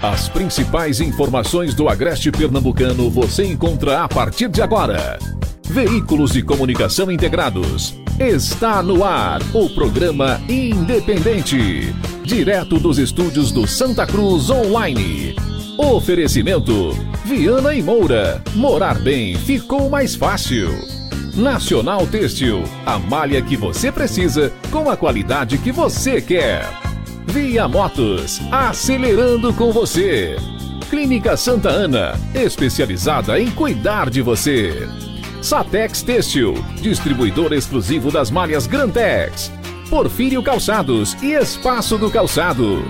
As principais informações do agreste pernambucano você encontra a partir de agora. Veículos de comunicação integrados. Está no ar o programa Independente, direto dos estúdios do Santa Cruz Online. Oferecimento Viana e Moura. Morar bem ficou mais fácil. Nacional Têxtil, a malha que você precisa com a qualidade que você quer. Via Motos, acelerando com você. Clínica Santa Ana, especializada em cuidar de você. Satex Têxtil, distribuidor exclusivo das malhas Grantex. Porfírio Calçados e Espaço do Calçado.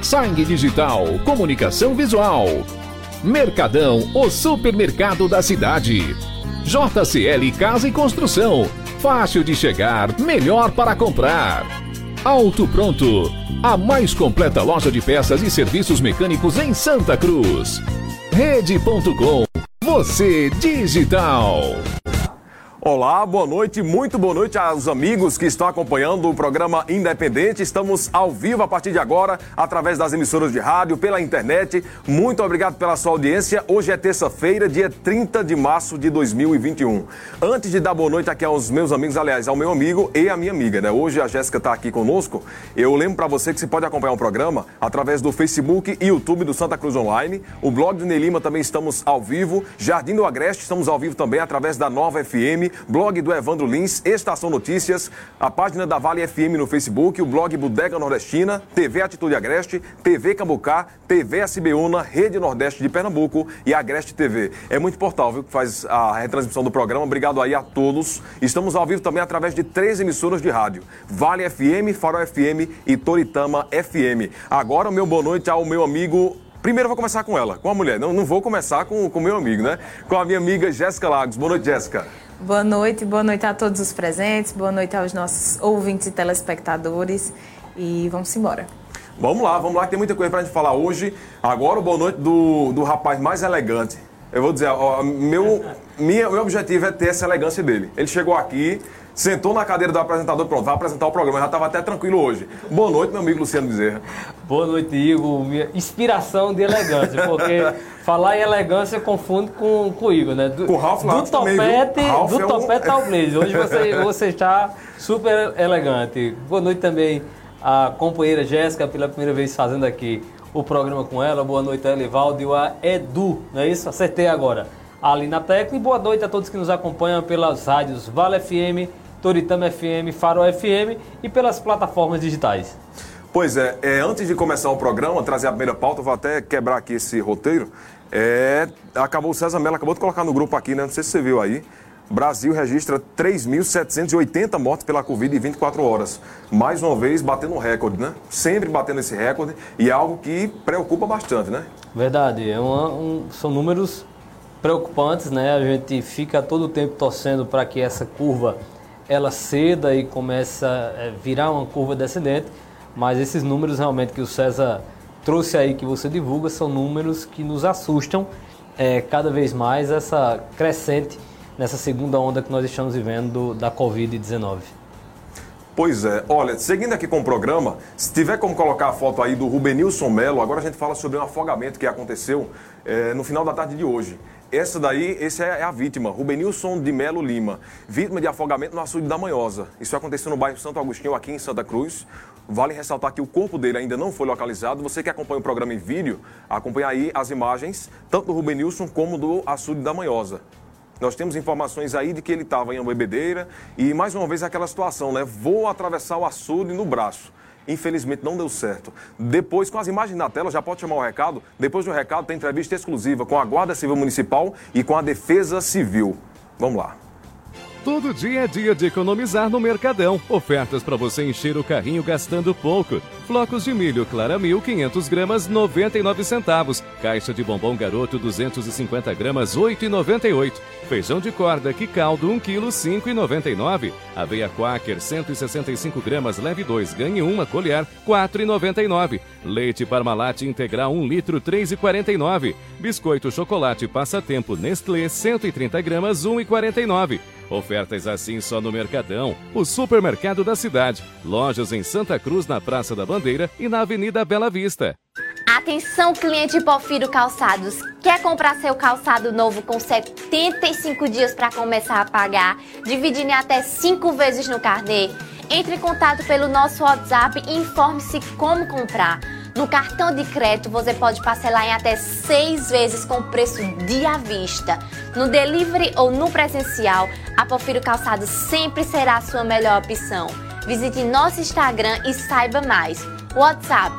Sangue Digital, comunicação visual. Mercadão, o supermercado da cidade. JCL Casa e Construção, fácil de chegar, melhor para comprar. Auto Pronto, a mais completa loja de peças e serviços mecânicos em Santa Cruz. Rede.com, você digital. Olá, boa noite, muito boa noite aos amigos que estão acompanhando o programa Independente. Estamos ao vivo a partir de agora, através das emissoras de rádio, pela internet. Muito obrigado pela sua audiência. Hoje é terça-feira, dia 30 de março de 2021. Antes de dar boa noite aqui aos meus amigos, aliás, ao meu amigo e à minha amiga, né? Hoje a Jéssica está aqui conosco. Eu lembro para você que você pode acompanhar o programa através do Facebook e YouTube do Santa Cruz Online. O blog do Ney Lima também estamos ao vivo. Jardim do Agreste estamos ao vivo também através da Nova FM. Blog do Evandro Lins, Estação Notícias, a página da Vale FM no Facebook, o blog Bodega Nordestina, TV Atitude Agreste, TV Cambucá, TV SBUNA, Rede Nordeste de Pernambuco e Agreste TV. É muito portal, viu, que faz a retransmissão do programa. Obrigado aí a todos. Estamos ao vivo também através de 3 emissoras de rádio: Vale FM, Farol FM e Toritama FM. Agora o meu boa noite ao meu amigo... Primeiro eu vou começar com ela, com a mulher. Não vou começar com o meu amigo, né? Com a minha amiga Jéssica Lagos. Boa noite, Jéssica. Boa noite a todos os presentes, boa noite aos nossos ouvintes e telespectadores e vamos embora. Vamos lá, que tem muita coisa pra gente falar hoje. Agora o boa noite do rapaz mais elegante. Eu vou dizer, ó, meu objetivo é ter essa elegância dele. Ele chegou aqui, sentou na cadeira do apresentador, pronto, vai apresentar o programa, já estava até tranquilo hoje. Boa noite, meu amigo Luciano Bezerra. Boa noite, Igor. Minha inspiração de elegância, porque falar em elegância eu confundo com o Igor, né? Do Ralph lá também, do topete ao blazer. Hoje você está super elegante. Boa noite também à companheira Jéssica, pela primeira vez fazendo aqui o programa com ela. Boa noite a Elivaldo e a Edu, não é isso? Acertei agora. Ali na Tecla. E boa noite a todos que nos acompanham pelas rádios Vale FM, Toritama FM, Farol FM e pelas plataformas digitais. Pois é, antes de começar o programa, trazer a primeira pauta, eu vou até quebrar aqui esse roteiro. O César Mello acabou de colocar no grupo aqui, né? Não sei se você viu aí. Brasil registra 3.780 mortes pela Covid em 24 horas. Mais uma vez, batendo um recorde, né? Sempre batendo esse recorde e é algo que preocupa bastante, né? Verdade. São números preocupantes, né? A gente fica todo o tempo torcendo para que essa curva ela ceda e comece a virar uma curva descendente, mas esses números realmente que o César trouxe aí, que você divulga, são números que nos assustam cada vez mais essa crescente nessa segunda onda que nós estamos vivendo da Covid-19. Pois é, olha, seguindo aqui com o programa, se tiver como colocar a foto aí do Rubenilson de Melo, agora a gente fala sobre um afogamento que aconteceu no final da tarde de hoje. Essa é a vítima, Rubenilson de Melo Lima, vítima de afogamento no açude da Manhosa. Isso aconteceu no bairro Santo Agostinho, aqui em Santa Cruz. Vale ressaltar que o corpo dele ainda não foi localizado. Você que acompanha o programa em vídeo, acompanha aí as imagens, tanto do Rubenilson como do açude da Manhosa. Nós temos informações aí de que ele estava em uma bebedeira e, mais uma vez, aquela situação, né? Vou atravessar o açude no braço. Infelizmente, não deu certo. Depois, com as imagens na tela, já pode chamar o recado. Depois do recado, tem entrevista exclusiva com a Guarda Civil Municipal e com a Defesa Civil. Vamos lá. Todo dia é dia de economizar no Mercadão. Ofertas para você encher o carrinho gastando pouco. Flocos de milho Clara 1000, 500 gramas, 99 centavos. Caixa de bombom Garoto, 250 gramas, 8,98. Feijão de corda, que caldo, 1 kg, 5,99. Aveia Quaker, 165 gramas, leve 2, ganhe uma colher, 4,99. Leite Parmalat integral, 1 litro, 3,49. Biscoito chocolate Passatempo Nestlé, 130 gramas, 1,49. Ofertas assim só no Mercadão, o supermercado da cidade. Lojas em Santa Cruz, na Praça da Bandeira e na Avenida Bela Vista. Atenção, cliente Porfírio Calçados. Quer comprar seu calçado novo com 75 dias para começar a pagar, dividindo em até 5 vezes no carnê? Entre em contato pelo nosso WhatsApp e informe-se como comprar. No cartão de crédito, você pode parcelar em até 6 vezes com preço de à vista. No delivery ou no presencial, a Porfírio Calçados sempre será a sua melhor opção. Visite nosso Instagram e saiba mais. WhatsApp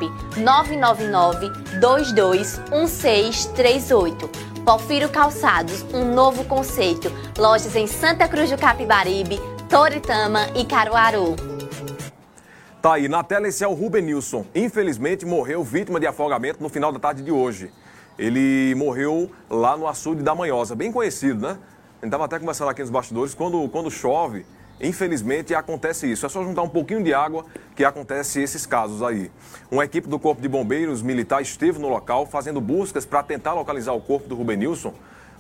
999-221638. Porfírio Calçados, um novo conceito. Lojas em Santa Cruz do Capibaribe, Toritama e Caruaru. Tá aí, na tela esse é o Rubenilson. Infelizmente morreu vítima de afogamento no final da tarde de hoje. Ele morreu lá no açude da Manhosa, bem conhecido, né? A gente tava até conversando aqui nos bastidores, quando chove... Infelizmente, acontece isso. É só juntar um pouquinho de água que acontece esses casos aí. Uma equipe do Corpo de Bombeiros Militares esteve no local fazendo buscas para tentar localizar o corpo do Rubenilson,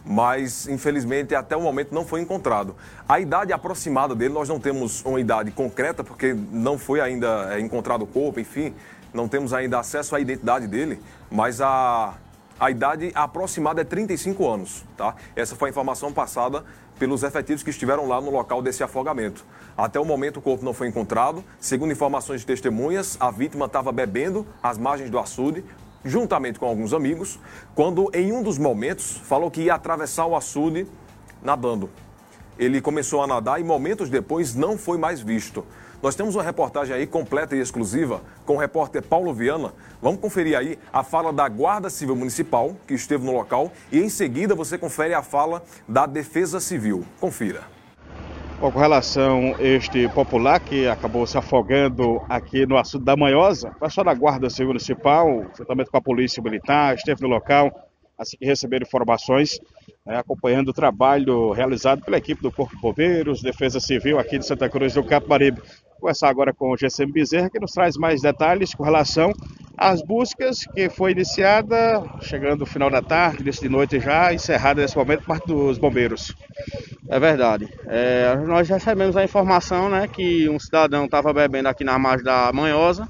mas, infelizmente, até o momento não foi encontrado. A idade aproximada dele, nós não temos uma idade concreta, porque não foi ainda encontrado o corpo, enfim, não temos ainda acesso à identidade dele, mas a idade aproximada é 35 anos, tá? Essa foi a informação passada pelos efetivos que estiveram lá no local desse afogamento. Até o momento o corpo não foi encontrado. Segundo informações de testemunhas, a vítima estava bebendo às margens do açude, juntamente com alguns amigos, quando em um dos momentos falou que ia atravessar o açude nadando. Ele começou a nadar e momentos depois não foi mais visto. Nós temos uma reportagem aí completa e exclusiva com o repórter Paulo Viana. Vamos conferir aí a fala da Guarda Civil Municipal, que esteve no local, e em seguida você confere a fala da Defesa Civil. Confira. Bom, com relação a este popular que acabou se afogando aqui no açude da Manhosa, o pessoal da Guarda Civil Municipal, juntamente com a Polícia Militar, esteve no local, assim que receberam informações, acompanhando o trabalho realizado pela equipe do Corpo de Bombeiros, Defesa Civil aqui de Santa Cruz do Capibaribe. Conversar agora com o GCM Bezerra, que nos traz mais detalhes com relação às buscas que foi iniciada, chegando no final da tarde, início de noite já, encerrada nesse momento, parte dos bombeiros. É verdade. Nós já recebemos a informação, né, que um cidadão estava bebendo aqui na margem da Manhosa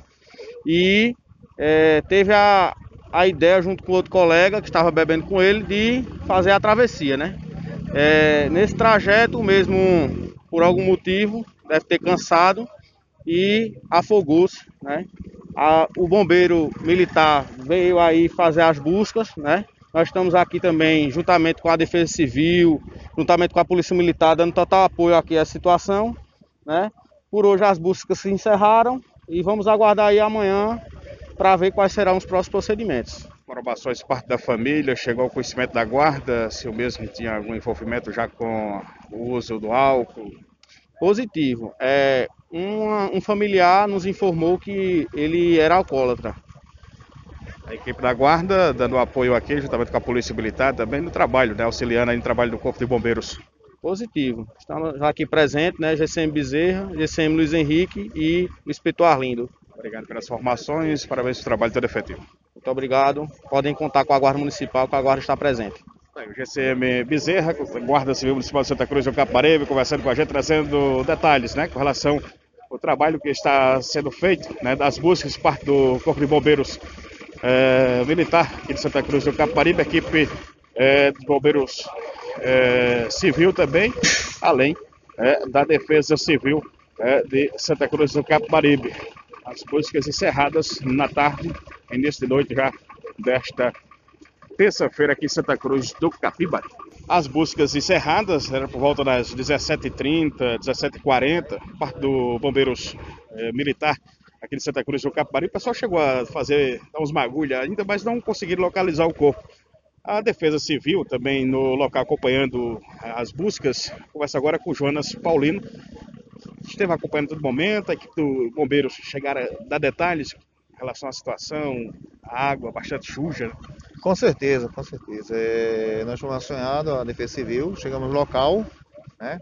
e teve a ideia, junto com outro colega que estava bebendo com ele, de fazer a travessia, né? Nesse trajeto mesmo, por algum motivo, deve ter cansado e afogou-se, né? O bombeiro militar veio aí fazer as buscas, né? Nós estamos aqui também juntamente com a Defesa Civil, juntamente com a Polícia Militar, dando total apoio aqui à situação, né? Por hoje as buscas se encerraram e vamos aguardar aí amanhã para ver quais serão os próximos procedimentos. Corroborações de parte da família, chegou ao conhecimento da guarda, se o mesmo tinha algum envolvimento já com o uso do álcool. Positivo. Um familiar nos informou que ele era alcoólatra. A equipe da guarda dando apoio aqui, juntamente com a Polícia Militar, também no trabalho, né, auxiliando aí no trabalho do Corpo de Bombeiros. Positivo. Estamos aqui presentes, né, GCM Bezerra, GCM Luiz Henrique e o inspetor Arlindo. Obrigado pelas formações, parabéns pelo trabalho todo efetivo. Muito obrigado. Podem contar com a Guarda Municipal, que a Guarda está presente. O GCM Bezerra, Guarda Civil Municipal de Santa Cruz do Capibaribe, conversando com a gente, trazendo detalhes, né, com relação ao trabalho que está sendo feito, né, das buscas por parte do Corpo de Bombeiros Militar aqui de Santa Cruz do Capibaribe, equipe de bombeiros civil também, além da Defesa Civil de Santa Cruz do Capibaribe. As buscas encerradas na tarde, início de noite já desta terça-feira aqui em Santa Cruz do Capibaribe. As buscas encerradas eram por volta das 17h30, 17h40, parte do Bombeiros Militar aqui de Santa Cruz do Capibaribe. O pessoal chegou a dar uns mergulhos ainda, mas não conseguiram localizar o corpo. A Defesa Civil também no local acompanhando as buscas. Conversa agora com o Jonas Paulino. Esteve acompanhando todo momento, a equipe do Bombeiros chegaram a dar detalhes em relação à situação, a água bastante suja, né? Com certeza, com certeza. Nós fomos acionados à Defesa Civil, chegamos no local, né?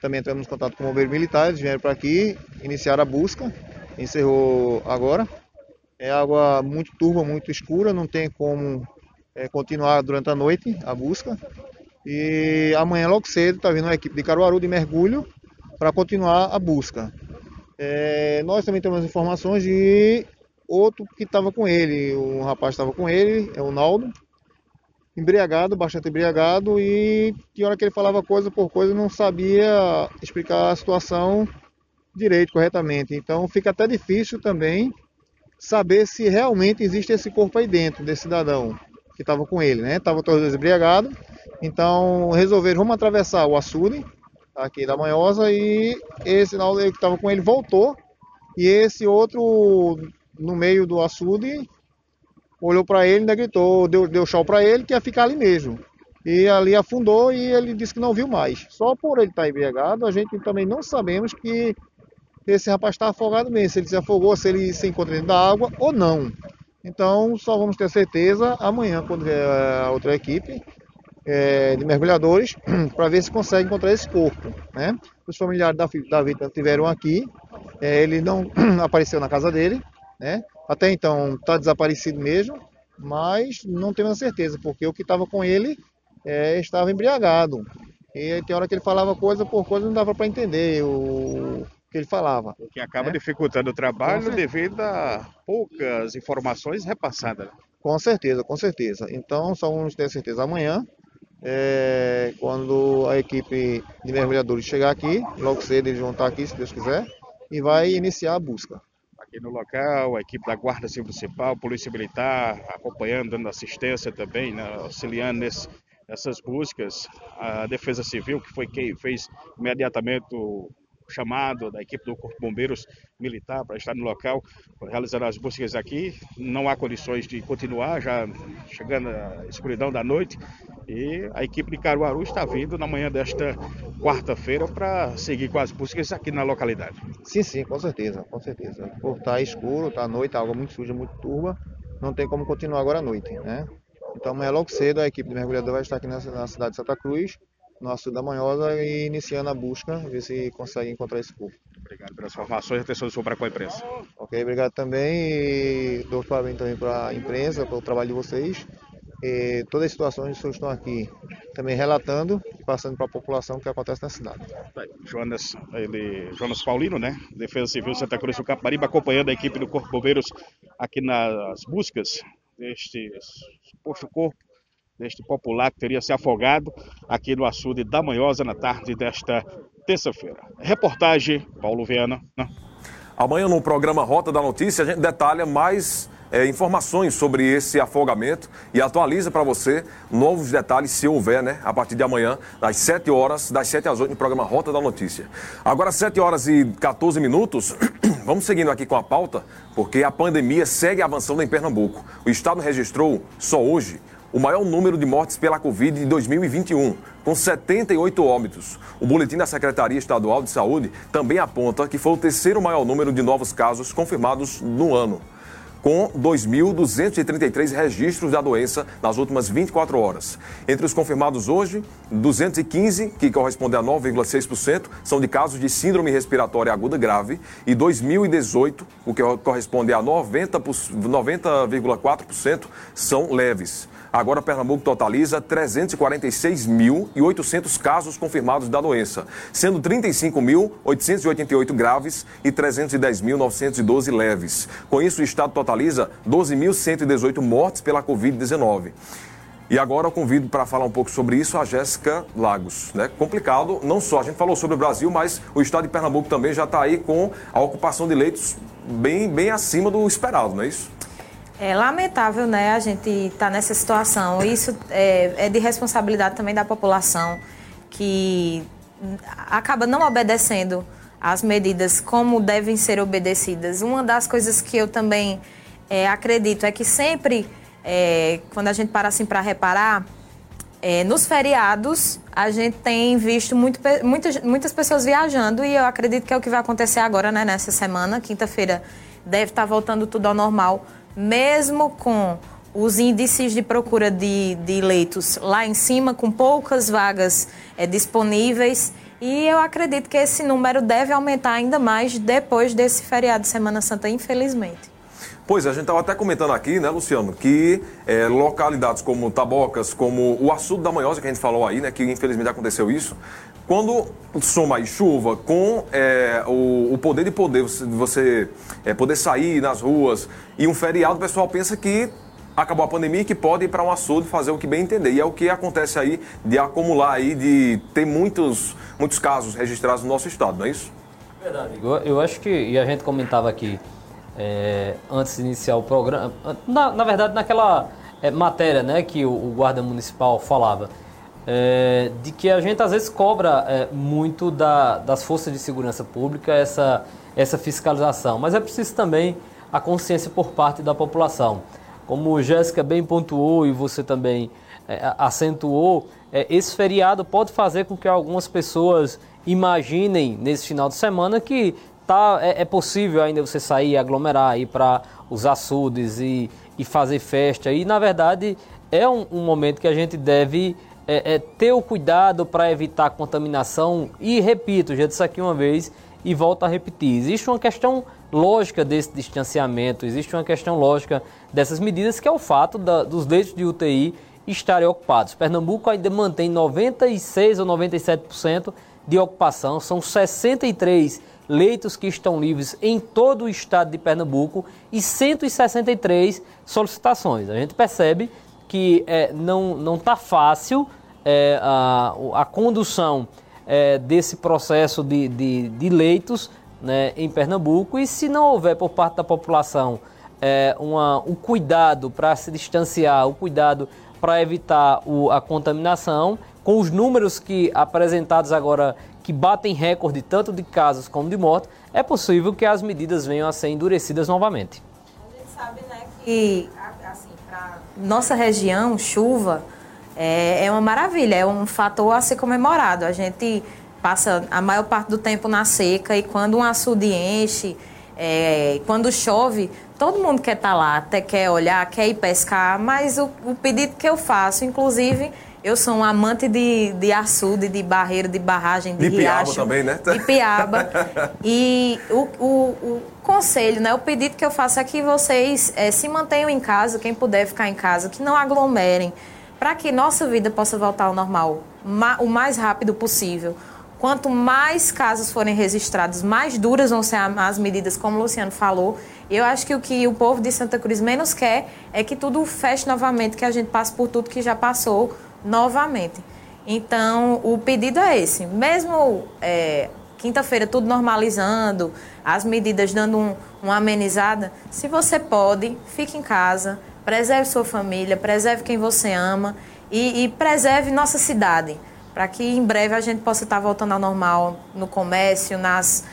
Também entramos em contato com o bombeiro militar, eles vieram para aqui, iniciaram a busca, encerrou agora. É água muito turva, muito escura, não tem como continuar durante a noite a busca. E amanhã logo cedo está vindo uma equipe de Caruaru de mergulho para continuar a busca. Nós também temos informações de outro que estava com ele, o rapaz estava com ele, é o Naldo, embriagado, bastante embriagado, e de hora que ele falava coisa por coisa, não sabia explicar a situação direito, corretamente. Então fica até difícil também saber se realmente existe esse corpo aí dentro desse cidadão que estava com ele, né? Estavam todos dois embriagados, então resolveram, vamos atravessar o açude aqui da Manhosa, e esse Naldo que estava com ele voltou, e esse outro no meio do açude olhou para ele, ainda gritou, deu chau para ele que ia ficar ali mesmo, e ali afundou, e ele disse que não viu mais. Só por ele estar embriagado, a gente também não sabemos que esse rapaz está afogado mesmo, se ele se afogou, se ele se encontra dentro da água ou não. Então só vamos ter certeza amanhã, quando vier a outra equipe de mergulhadores, para ver se consegue encontrar esse corpo, né? Os familiares da vítima estiveram aqui, ele não apareceu na casa dele, né? Até então está desaparecido mesmo, mas não temos a certeza, porque o que estava com ele estava embriagado. E aí tem hora que ele falava coisa por coisa, não dava para entender o que ele falava. O que acaba dificultando o trabalho devido a poucas informações repassadas. Com certeza, com certeza. Então só vamos ter certeza amanhã, quando a equipe de mergulhadores chegar aqui, logo cedo eles vão estar aqui, se Deus quiser, e vai iniciar a busca. Aqui no local, a equipe da Guarda Civil Municipal, Polícia Militar, acompanhando, dando assistência também, né, auxiliando nessas buscas. A Defesa Civil, que foi quem fez imediatamente o chamado da equipe do Corpo de Bombeiros Militar para estar no local, realizando as buscas aqui. Não há condições de continuar, já chegando a escuridão da noite, e a equipe de Caruaru está vindo na manhã desta quarta-feira para seguir com as buscas aqui na localidade. Sim, sim, com certeza, com certeza. Por estar escuro, está à noite, a água muito suja, muito turva, não tem como continuar agora à noite, né? Então amanhã logo cedo a equipe de mergulhador vai estar aqui na cidade de Santa Cruz, no açude da Manhosa, e iniciando a busca, ver se consegue encontrar esse corpo. Obrigado pelas informações e atenção do senhor para com a imprensa. Ok, obrigado também, e dou os parabéns também para a imprensa, pelo trabalho de vocês. E todas as situações que estão aqui também relatando e passando para a população o que acontece na cidade. Jonas Paulino, né? Defesa Civil Santa Cruz do Capibaribe, acompanhando a equipe do Corpo de Bombeiros aqui nas buscas deste suposto corpo, deste popular que teria se afogado aqui no açude da Manhosa na tarde desta terça-feira. Reportagem Paulo Viana. Amanhã no programa Rota da Notícia a gente detalha mais informações sobre esse afogamento e atualiza para você novos detalhes, se houver, né? A partir de amanhã, das 7 horas, das 7 às 8, no programa Rota da Notícia. Agora, 7 horas e 14 minutos, vamos seguindo aqui com a pauta, porque a pandemia segue avançando em Pernambuco. O estado registrou, só hoje, o maior número de mortes pela Covid de 2021, com 78 óbitos. O boletim da Secretaria Estadual de Saúde também aponta que foi o terceiro maior número de novos casos confirmados no ano, com 2.233 registros da doença nas últimas 24 horas. Entre os confirmados hoje, 215, que corresponde a 9,6%, são de casos de síndrome respiratória aguda grave, e 2.018, o que corresponde a 90,4%, são leves. Agora, Pernambuco totaliza 346.800 casos confirmados da doença, sendo 35.888 graves e 310.912 leves. Com isso, o estado totaliza 12.118 mortes pela Covid-19. E agora eu convido para falar um pouco sobre isso a Jéssica Lagos, né? Complicado, não só a gente falou sobre o Brasil, mas o estado de Pernambuco também já está aí com a ocupação de leitos bem acima do esperado, não é isso? É lamentável, né, a gente estar nessa situação. Isso é de responsabilidade também da população, que acaba não obedecendo as medidas como devem ser obedecidas. Uma das coisas que eu também acredito é que sempre, quando a gente para assim para reparar, nos feriados a gente tem visto muitas pessoas viajando, e eu acredito que é o que vai acontecer agora, né, nessa semana. Quinta-feira deve estar voltando tudo ao normal, mesmo com os índices de procura de leitos lá em cima, com poucas vagas disponíveis, e eu acredito que esse número deve aumentar ainda mais depois desse feriado de Semana Santa, infelizmente. Pois é, a gente estava até comentando aqui, né, Luciano, que localidades como Tabocas, como o Açude da Manhosa, que a gente falou aí, né, que infelizmente aconteceu isso, Quando soma aí chuva com o poder de você poder sair nas ruas e um feriado, o pessoal pensa que acabou a pandemia e que pode ir para um açude fazer o que bem entender. E é o que acontece aí de acumular aí, de ter muitos casos registrados no nosso estado, não é isso? Verdade. Eu acho que, e a gente comentava aqui antes de iniciar o programa, na verdade naquela matéria, né, que o guarda municipal falava, de que a gente às vezes cobra muito das forças de segurança pública essa fiscalização, mas é preciso também a consciência por parte da população. Como Jéssica bem pontuou e você também acentuou, esse feriado pode fazer com que algumas pessoas imaginem nesse final de semana que é possível ainda você sair, aglomerar, ir para os açudes e fazer festa. E, na verdade, é um momento que a gente deve ter o cuidado para evitar contaminação. E, repito, já disse aqui uma vez e volto a repetir, existe uma questão lógica desse distanciamento, existe uma questão lógica dessas medidas, que é o fato dos leitos de UTI estarem ocupados. Pernambuco ainda mantém 96% ou 97% de ocupação, são 63 leitos que estão livres em todo o estado de Pernambuco e 163 solicitações. A gente percebe que não está fácil a condução desse processo de leitos, né, em Pernambuco, e se não houver por parte da população um cuidado para se distanciar, o cuidado para evitar a contaminação, com os números que apresentados agora que batem recorde tanto de casos como de mortes, é possível que as medidas venham a ser endurecidas novamente. A gente sabe, né, que assim, para nossa região, chuva é uma maravilha, é um fator a ser comemorado. A gente passa a maior parte do tempo na seca, e quando um açude enche, quando chove, todo mundo quer estar lá, até quer olhar, quer ir pescar, mas o pedido que eu faço, inclusive, eu sou um amante de açude, de barreiro, de barragem, de riacho. De piaba também, né? De piaba. E o conselho, né, o pedido que eu faço é que vocês se mantenham em casa, quem puder ficar em casa, que não aglomerem, para que nossa vida possa voltar ao normal o mais rápido possível. Quanto mais casos forem registrados, mais duras vão ser as medidas, como o Luciano falou. Eu acho que o povo de Santa Cruz menos quer é que tudo feche novamente, que a gente passe por tudo que já passou novamente. Então, o pedido é esse. Mesmo quinta-feira tudo normalizando, as medidas dando uma amenizada, se você pode, fique em casa, preserve sua família, preserve quem você ama e preserve nossa cidade, para que em breve a gente possa estar voltando ao normal no comércio, nas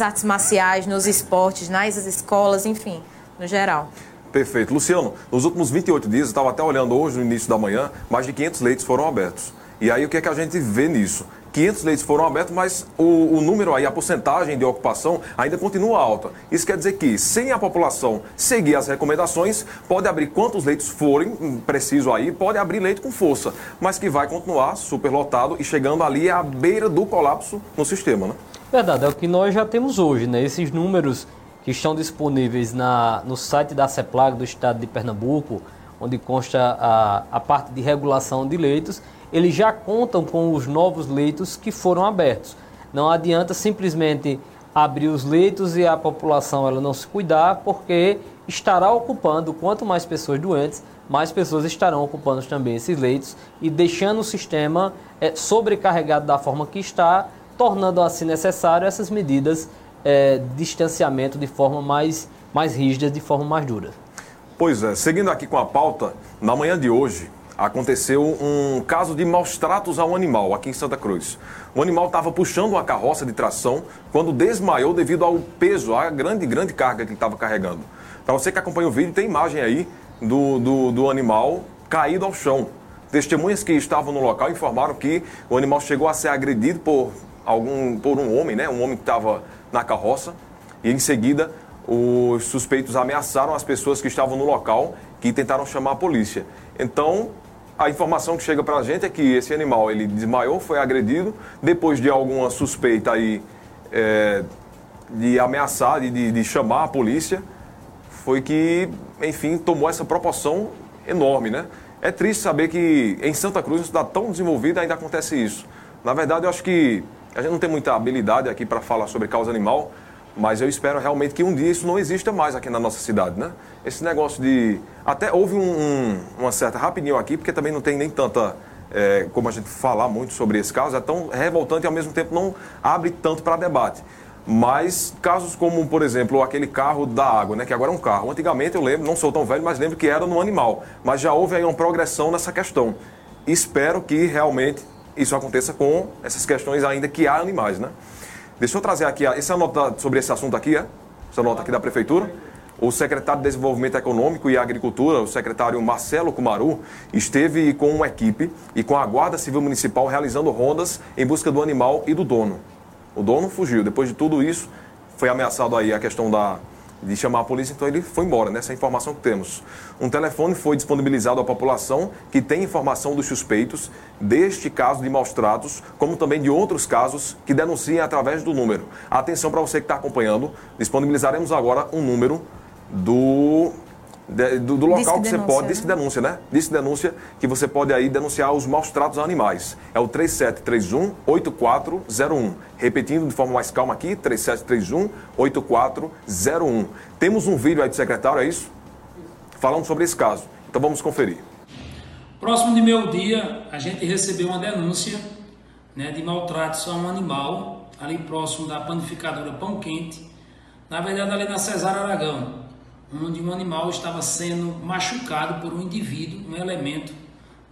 artes marciais, nos esportes, nas escolas, enfim, no geral. Perfeito. Luciano, nos últimos 28 dias, eu estava até olhando hoje no início da manhã, mais de 500 leitos foram abertos. E aí o que é que a gente vê nisso? 500 leitos foram abertos, mas o número aí, a porcentagem de ocupação ainda continua alta. Isso quer dizer que, sem a população seguir as recomendações, pode abrir quantos leitos forem preciso aí, pode abrir leito com força, mas que vai continuar superlotado e chegando ali à beira do colapso no sistema, né? Verdade, é o que nós já temos hoje, né? Esses números que estão disponíveis no site da CEPLAG do estado de Pernambuco, onde consta a parte de regulação de leitos, eles já contam com os novos leitos que foram abertos. Não adianta simplesmente abrir os leitos e a população ela não se cuidar, porque estará ocupando, quanto mais pessoas doentes, mais pessoas estarão ocupando também esses leitos e deixando o sistema sobrecarregado da forma que está, tornando assim necessário essas medidas de distanciamento de forma mais rígida, de forma mais dura. Pois é, seguindo aqui com a pauta, na manhã de hoje aconteceu um caso de maus tratos a um animal aqui em Santa Cruz. O animal estava puxando uma carroça de tração quando desmaiou devido ao peso, à grande carga que ele estava carregando. Para você que acompanha o vídeo, tem imagem aí do animal caído ao chão. Testemunhas que estavam no local informaram que o animal chegou a ser agredido por um homem, né? Um homem que estava na carroça, e em seguida os suspeitos ameaçaram as pessoas que estavam no local, que tentaram chamar a polícia. Então, a informação que chega para a gente é que esse animal, ele desmaiou, foi agredido, depois de alguma suspeita aí, de ameaçar, de chamar a polícia, foi que, enfim, tomou essa proporção enorme, né? É triste saber que em Santa Cruz, uma cidade tão desenvolvida, ainda acontece isso. Na verdade, eu acho que a gente não tem muita habilidade aqui para falar sobre causa animal, mas eu espero realmente que um dia isso não exista mais aqui na nossa cidade, né? Esse negócio de... Até houve uma certa rapidinho aqui, porque também não tem nem tanta... como a gente falar muito sobre esse caso, é tão revoltante e ao mesmo tempo não abre tanto para debate. Mas casos como, por exemplo, aquele carro da água, né, que agora é um carro. Antigamente, eu lembro, não sou tão velho, mas lembro que era no animal. Mas já houve aí uma progressão nessa questão. Espero que realmente isso aconteça com essas questões ainda que há animais, né? Deixa eu trazer aqui essa nota sobre esse assunto aqui, essa nota aqui da Prefeitura. O secretário de Desenvolvimento Econômico e Agricultura, o secretário Marcelo Cumaru, esteve com uma equipe e com a Guarda Civil Municipal realizando rondas em busca do animal e do dono. O dono fugiu. Depois de tudo isso, foi ameaçado aí a questão de chamar a polícia, então ele foi embora, né? Essa é a informação que temos. Um telefone foi disponibilizado à população que tem informação dos suspeitos deste caso de maus-tratos, como também de outros casos que denunciem através do número. Atenção para você que está acompanhando, disponibilizaremos agora um número do local que você pode... Disque denúncia, né? Disque denúncia, que você pode aí denunciar os maus-tratos a animais. É o 3731-8401. Repetindo de forma mais calma aqui, 3731-8401. Temos um vídeo aí do secretário, é isso? Falando sobre esse caso. Então vamos conferir. Próximo de meio-dia, a gente recebeu uma denúncia, né, de maltratos a um animal, ali próximo da panificadora Pão Quente. Na verdade, ali na César Aragão, onde um animal estava sendo machucado por um indivíduo, um elemento,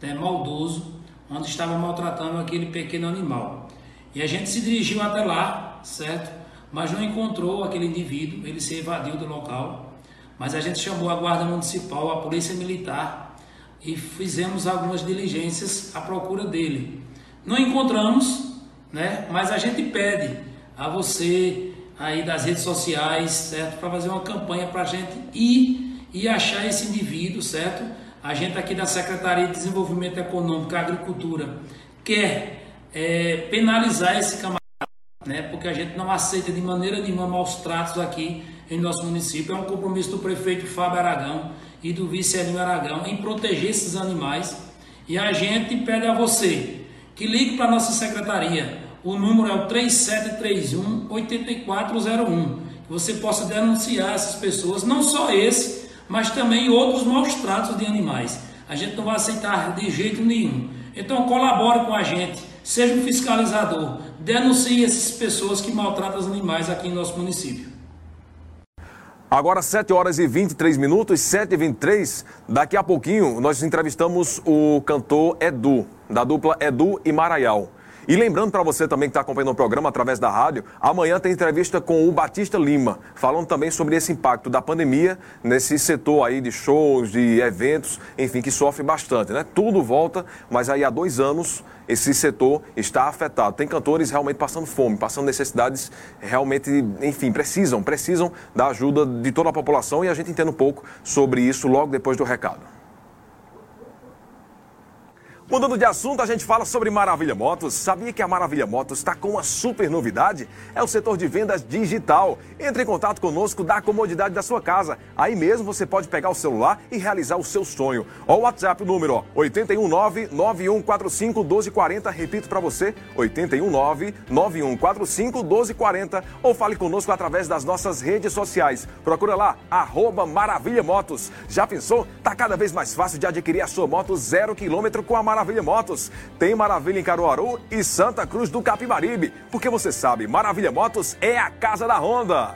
né, maldoso, onde estava maltratando aquele pequeno animal. E a gente se dirigiu até lá, certo? Mas não encontrou aquele indivíduo, ele se evadiu do local. Mas a gente chamou a Guarda Municipal, a Polícia Militar, e fizemos algumas diligências à procura dele. Não encontramos, né? Mas a gente pede a você... aí das redes sociais, certo? Para fazer uma campanha para a gente ir e achar esse indivíduo, certo? A gente aqui da Secretaria de Desenvolvimento Econômico e Agricultura quer penalizar esse camarada, né? Porque a gente não aceita de maneira nenhuma maus tratos aqui em nosso município. É um compromisso do prefeito Fábio Aragão e do vice Elinho Aragão em proteger esses animais. E a gente pede a você que ligue para a nossa secretaria. O número é o 3731-8401, que você possa denunciar essas pessoas, não só esse, mas também outros maus-tratos de animais. A gente não vai aceitar de jeito nenhum. Então colabore com a gente, seja um fiscalizador, denuncie essas pessoas que maltratam os animais aqui em nosso município. Agora 7h23, 7h23, daqui a pouquinho nós entrevistamos o cantor Edu, da dupla Edu e Maraial. E lembrando para você também que está acompanhando o programa através da rádio, amanhã tem entrevista com o Batista Lima, falando também sobre esse impacto da pandemia nesse setor aí de shows, de eventos, enfim, que sofre bastante, né? Tudo volta, mas aí há 2 anos esse setor está afetado. Tem cantores realmente passando fome, passando necessidades, realmente, enfim, precisam da ajuda de toda a população e a gente entende um pouco sobre isso logo depois do recado. Mudando de assunto, a gente fala sobre Maravilha Motos. Sabia que a Maravilha Motos está com uma super novidade? É o setor de vendas digital. Entre em contato conosco da comodidade da sua casa. Aí mesmo você pode pegar o celular e realizar o seu sonho. Ó o WhatsApp, o número 819-9145-1240. Repito para você, 819-9145-1240. Ou fale conosco através das nossas redes sociais. Procura lá, @Maravilha Motos. Já pensou? Tá cada vez mais fácil de adquirir a sua moto 0 km com a Maravilha Motos. Tem Maravilha em Caruaru e Santa Cruz do Capibaribe, porque você sabe, Maravilha Motos é a casa da Honda.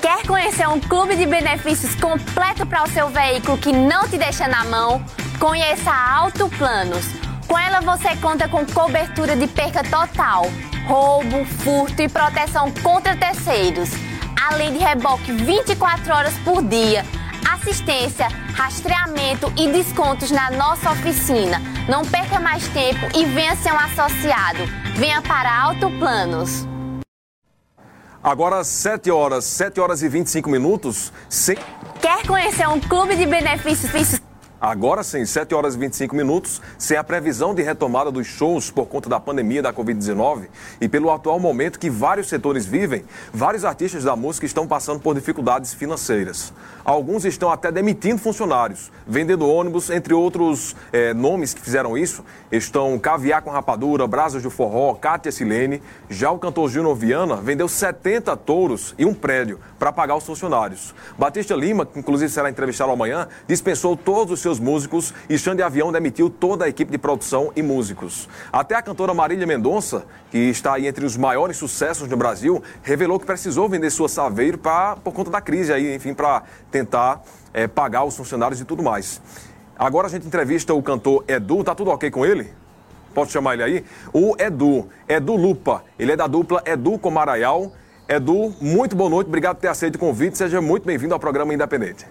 Quer conhecer um clube de benefícios completo para o seu veículo que não te deixa na mão? Conheça a Autoplanos. Com ela você conta com cobertura de perca total, roubo, furto e proteção contra terceiros, além de reboque 24 horas por dia, assistência, rastreamento e descontos na nossa oficina. Não perca mais tempo e venha ser um associado. Venha para Autoplanos. Agora 7h25. Quer conhecer um clube de benefícios? Agora sim, 7 horas e 25 minutos, sem a previsão de retomada dos shows por conta da pandemia da Covid-19 e pelo atual momento que vários setores vivem, vários artistas da música estão passando por dificuldades financeiras. Alguns estão até demitindo funcionários, vendendo ônibus, entre outros nomes que fizeram isso. Estão Caviar com Rapadura, Brasas do Forró, Cátia Silene. Já o cantor Júnior Viana vendeu 70 touros e um prédio para pagar os funcionários. Batista Lima, que inclusive será entrevistado amanhã, dispensou todos os seus músicos e Xande Avião demitiu toda a equipe de produção e músicos. Até a cantora Marília Mendonça, que está aí entre os maiores sucessos no Brasil, revelou que precisou vender sua Saveiro por conta da crise, aí, enfim, para tentar pagar os funcionários e tudo mais. Agora a gente entrevista o cantor Edu, tá tudo ok com ele? Pode chamar ele aí? O Edu Luppa, ele é da dupla Edu com Maraial. Edu, muito boa noite, obrigado por ter aceito o convite, seja muito bem-vindo ao programa Independente.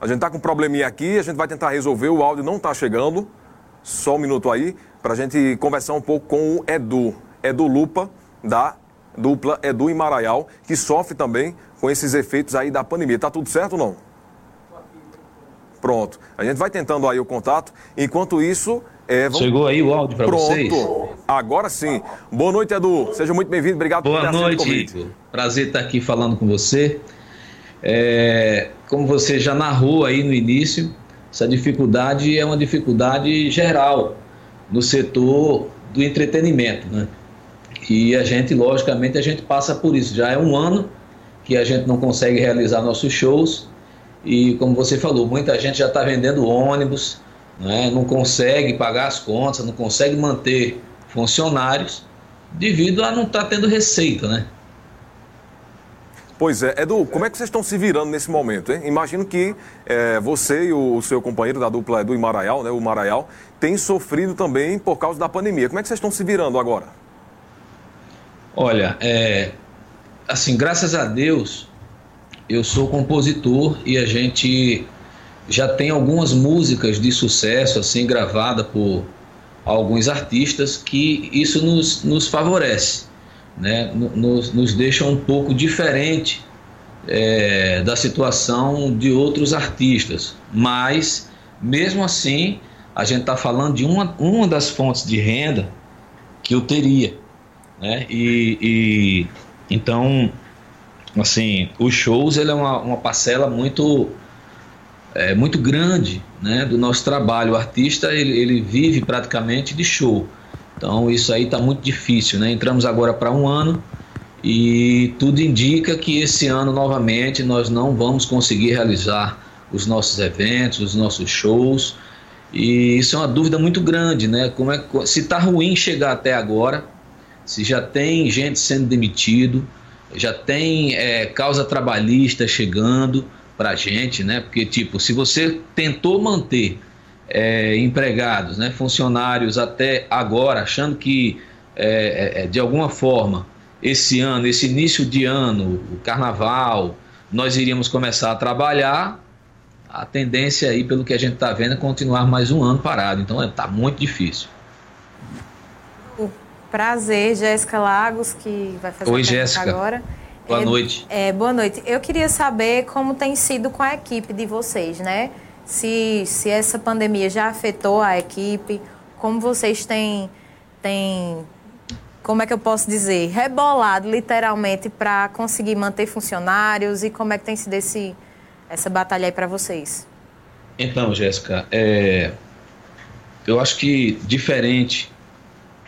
A gente está com um probleminha aqui, a gente vai tentar resolver, o áudio não está chegando, só um minuto aí, para a gente conversar um pouco com o Edu Luppa, da dupla Edu e Maraial, que sofre também com esses efeitos aí da pandemia. Tá tudo certo ou não? Pronto. A gente vai tentando aí o contato. Enquanto isso... Chegou aí o áudio para vocês? Pronto. Agora sim. Boa noite, Edu. Seja muito bem-vindo. Obrigado por ter aceito o convite. Boa noite. Prazer estar aqui falando com você. Como você já narrou aí no início, essa dificuldade é uma dificuldade geral no setor do entretenimento, né? E a gente, logicamente, a gente passa por isso. Já é um ano que a gente não consegue realizar nossos shows e, como você falou, muita gente já está vendendo ônibus, né? Não consegue pagar as contas, não consegue manter funcionários devido a não estar tendo receita, né? Pois é. Edu, como é que vocês estão se virando nesse momento, hein? Imagino que você e o seu companheiro da dupla Edu e Maraial, né, o Maraial, tem sofrido também por causa da pandemia. Como é que vocês estão se virando agora? Olha, assim, graças a Deus, eu sou compositor e a gente já tem algumas músicas de sucesso, assim, gravada por alguns artistas, que isso nos favorece, né? Nos deixa um pouco diferente da situação de outros artistas. Mas, mesmo assim, a gente está falando de uma das fontes de renda que eu teria, né? E então, assim, os shows ele é uma parcela muito grande, né, do nosso trabalho. O artista ele vive praticamente de show, então isso aí está muito difícil, né? Entramos agora para um ano e tudo indica que esse ano novamente nós não vamos conseguir realizar os nossos eventos, os nossos shows, e isso é uma dúvida muito grande, né? Como é, se está ruim chegar até agora, se já tem gente sendo demitido, já tem causa trabalhista chegando para a gente, né? Porque, tipo, se você tentou manter empregados, né, funcionários até agora, achando que, de alguma forma, esse ano, esse início de ano, o carnaval, nós iríamos começar a trabalhar, a tendência aí, pelo que a gente está vendo, é continuar mais um ano parado. Então, está muito difícil. Prazer, Jéssica Lagos, que vai fazer a pergunta agora. Boa noite. Boa noite. Eu queria saber como tem sido com a equipe de vocês, né? Se essa pandemia já afetou a equipe, como vocês têm como é que eu posso dizer, rebolado literalmente para conseguir manter funcionários, e como é que tem sido essa batalha aí para vocês? Então, Jéssica, eu acho que diferente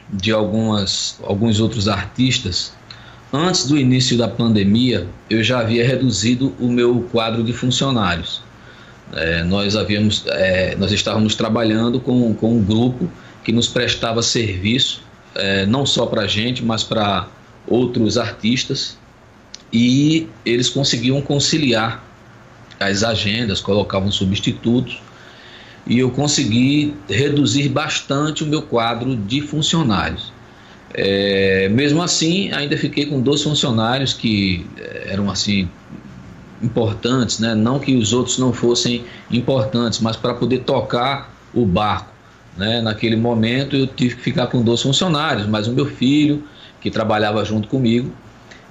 de alguns outros artistas, antes do início da pandemia, eu já havia reduzido o meu quadro de funcionários. Nós estávamos trabalhando com um grupo que nos prestava serviço, não só para a gente, mas para outros artistas, e eles conseguiam conciliar as agendas, colocavam substitutos, e eu consegui reduzir bastante o meu quadro de funcionários. Mesmo assim, ainda fiquei com 2 funcionários que eram assim importantes, né? Não que os outros não fossem importantes, mas para poder tocar o barco, né? Naquele momento eu tive que ficar com 2 funcionários, mas o meu filho, que trabalhava junto comigo,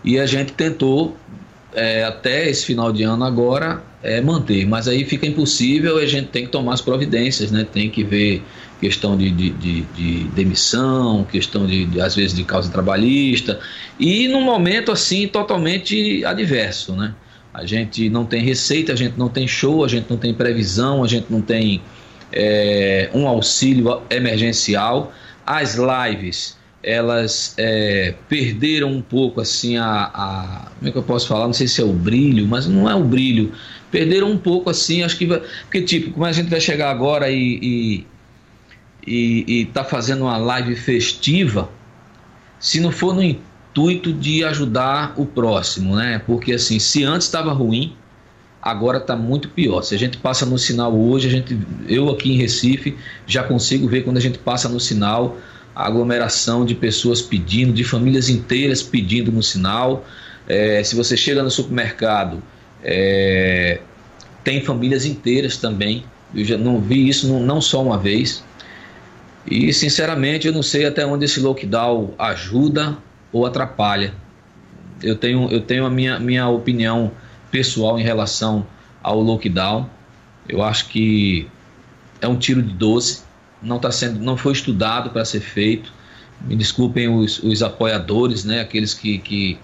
e a gente tentou até esse final de ano agora manter, mas aí fica impossível e a gente tem que tomar as providências, né? Tem que ver questão de demissão, questão de às vezes de causa trabalhista, e num momento assim totalmente adverso, né? A gente não tem receita, a gente não tem show, a gente não tem previsão, a gente não tem um auxílio emergencial. As lives, elas perderam um pouco assim como é que eu posso falar? Não sei se é o brilho, mas não é o brilho. Perderam um pouco assim, acho que porque tipo, como a gente vai chegar agora e tá fazendo uma live festiva, se não for no intuito de ajudar o próximo, né? Porque assim, se antes estava ruim, agora está muito pior. Se a gente passa no sinal hoje, eu aqui em Recife já consigo ver quando a gente passa no sinal a aglomeração de pessoas pedindo, de famílias inteiras pedindo no sinal. Se você chega no supermercado, tem famílias inteiras também. Eu já não vi isso não só uma vez. E sinceramente eu não sei até onde esse lockdown ajuda ou atrapalha. Eu tenho a minha opinião pessoal em relação ao lockdown. Eu acho que é um tiro de 12, não foi estudado para ser feito. Me desculpem os apoiadores, né? Aqueles que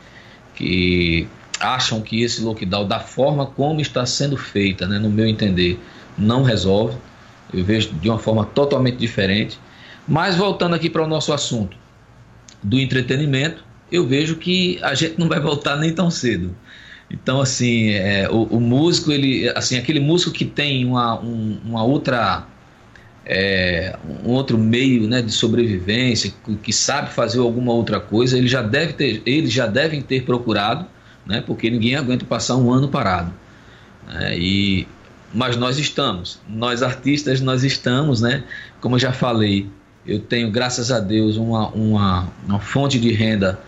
acham que esse lockdown, da forma como está sendo feita, né? No meu entender, não resolve. Eu vejo de uma forma totalmente diferente. Mas voltando aqui para o nosso assunto do entretenimento, eu vejo que a gente não vai voltar nem tão cedo. Então, assim, o músico, ele, assim, aquele músico que tem um outro meio, né, de sobrevivência, que sabe fazer alguma outra coisa, eles já devem ter procurado, né, porque ninguém aguenta passar um ano parado. Mas nós artistas, nós estamos, né, como eu já falei, eu tenho, graças a Deus, uma fonte de renda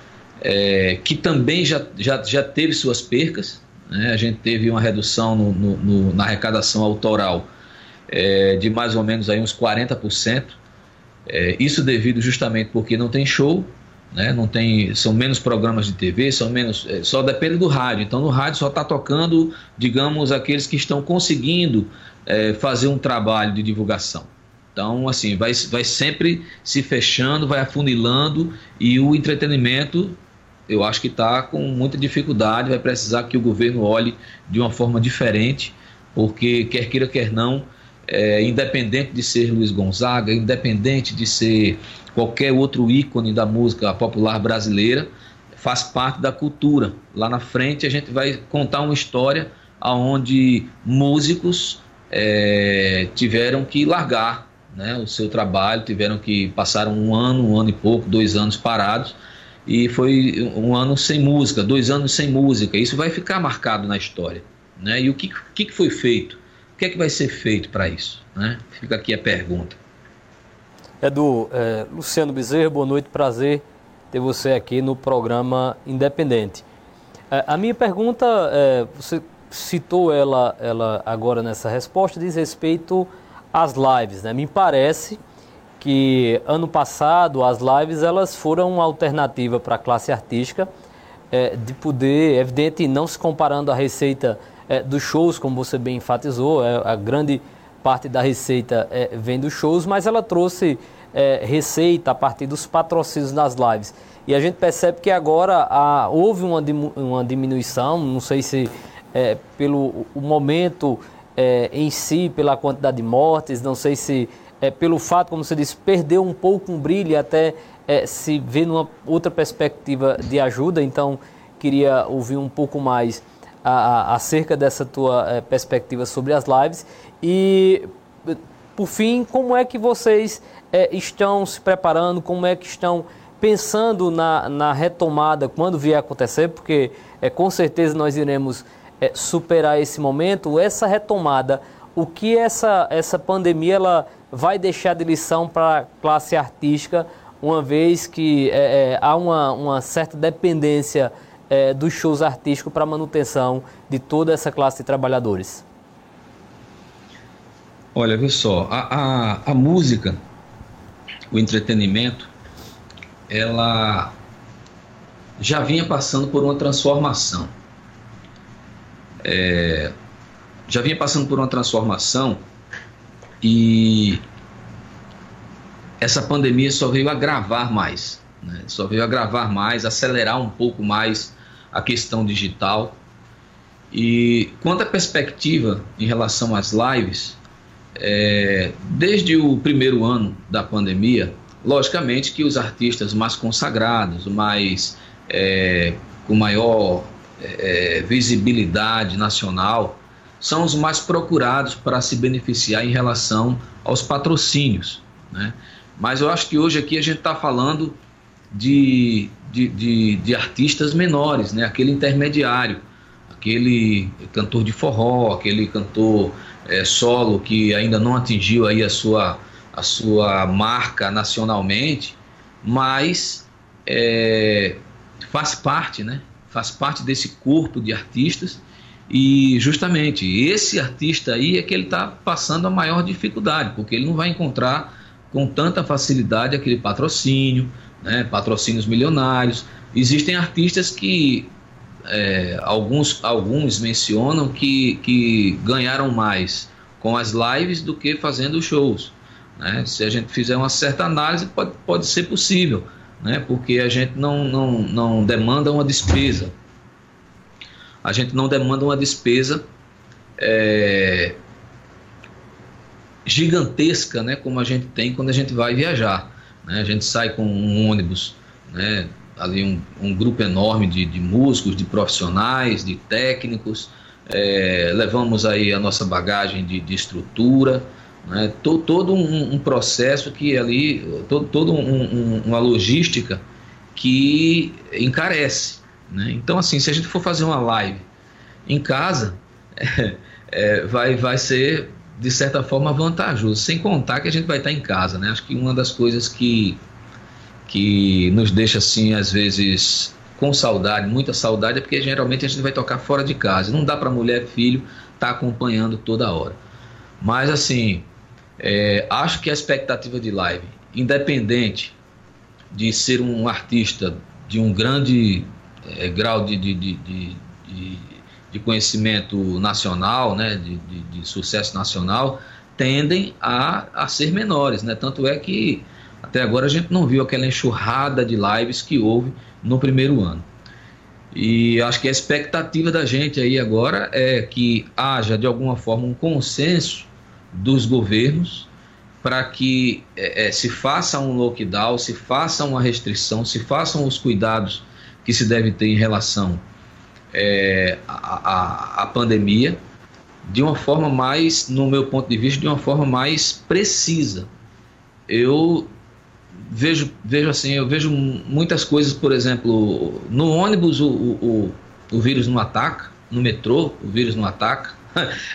que também já teve suas percas, né? A gente teve uma redução na arrecadação autoral de mais ou menos aí uns 40%, isso devido justamente porque não tem show, né? Não tem, são menos programas de TV, são menos, só depende do rádio. Então no rádio só está tocando, digamos, aqueles que estão conseguindo fazer um trabalho de divulgação. Então, assim, vai sempre se fechando, vai afunilando, e o entretenimento, eu acho que está com muita dificuldade, vai precisar que o governo olhe de uma forma diferente, porque quer queira, quer não, independente de ser Luiz Gonzaga, independente de ser qualquer outro ícone da música popular brasileira, faz parte da cultura. Lá na frente a gente vai contar uma história onde músicos tiveram que largar, né, o seu trabalho, tiveram que passar um ano e pouco, 2 anos parados, e foi um ano sem música, 2 anos sem música. Isso vai ficar marcado na história, né? E o que foi feito? O que é que vai ser feito para isso, né? Fica aqui a pergunta. Edu, Luciano Bezerra, boa noite, prazer ter você aqui no programa Independente. A minha pergunta, você citou ela agora nessa resposta, diz respeito as lives, né? Me parece que ano passado as lives elas foram uma alternativa para a classe artística, de poder, evidente, não se comparando à receita dos shows, como você bem enfatizou, a grande parte da receita vem dos shows, mas ela trouxe receita a partir dos patrocínios nas lives. E a gente percebe que agora houve uma diminuição, não sei se pelo o momento em si, pela quantidade de mortes, não sei se pelo fato, como você disse, perdeu um pouco um brilho e até se vê numa outra perspectiva de ajuda. Então, queria ouvir um pouco mais acerca dessa tua perspectiva sobre as lives. E, por fim, como é que vocês estão se preparando, como é que estão pensando na retomada, quando vier acontecer, porque com certeza nós iremos superar esse momento, essa retomada, o que essa pandemia ela vai deixar de lição para a classe artística, uma vez que há uma certa dependência dos shows artísticos para a manutenção de toda essa classe de trabalhadores? Olha, vê só, a música, o entretenimento, ela já vinha passando por uma transformação. E essa pandemia só veio agravar mais, né? Acelerar um pouco mais a questão digital. E quanto à perspectiva em relação às lives, desde o primeiro ano da pandemia, logicamente que os artistas mais consagrados, com maior visibilidade nacional, são os mais procurados para se beneficiar em relação aos patrocínios, né? Mas eu acho que hoje aqui a gente está falando de artistas menores, né? Aquele intermediário, aquele cantor de forró, aquele cantor solo que ainda não atingiu aí a sua marca nacionalmente, mas faz parte, né? Faz parte desse corpo de artistas. E justamente esse artista aí é que ele está passando a maior dificuldade, porque ele não vai encontrar com tanta facilidade aquele patrocínio, né? Patrocínios milionários. Existem artistas que alguns mencionam que ganharam mais com as lives do que fazendo shows, né? Se a gente fizer uma certa análise, pode ser possível, né? Porque a gente não demanda uma despesa. Gigantesca, né, como a gente tem quando a gente vai viajar, né? A gente sai com um ônibus, né, ali um grupo enorme de músicos, de profissionais, de técnicos, levamos aí a nossa bagagem de estrutura, né? Todo um processo que ali, uma logística que encarece, né? Então, assim, se a gente for fazer uma live em casa, vai ser, de certa forma, vantajoso, sem contar que a gente vai estar em casa, né? Acho que uma das coisas que nos deixa, assim, às vezes, com saudade, muita saudade, é porque geralmente a gente vai tocar fora de casa, não dá para mulher e filho estar acompanhando toda hora. Mas, assim, acho que a expectativa de live, independente de ser um artista de um grande grau de conhecimento nacional, né, de sucesso nacional, tendem a ser menores, né? Tanto é que até agora a gente não viu aquela enxurrada de lives que houve no primeiro ano. E acho que a expectativa da gente aí agora é que haja de alguma forma um consenso dos governos para que se faça um lockdown, se faça uma restrição, se façam os cuidados que se deve ter em relação à pandemia, de uma forma mais, no meu ponto de vista, de uma forma mais precisa. Eu vejo assim, eu vejo muitas coisas, por exemplo, no ônibus o vírus não ataca, no metrô o vírus não ataca.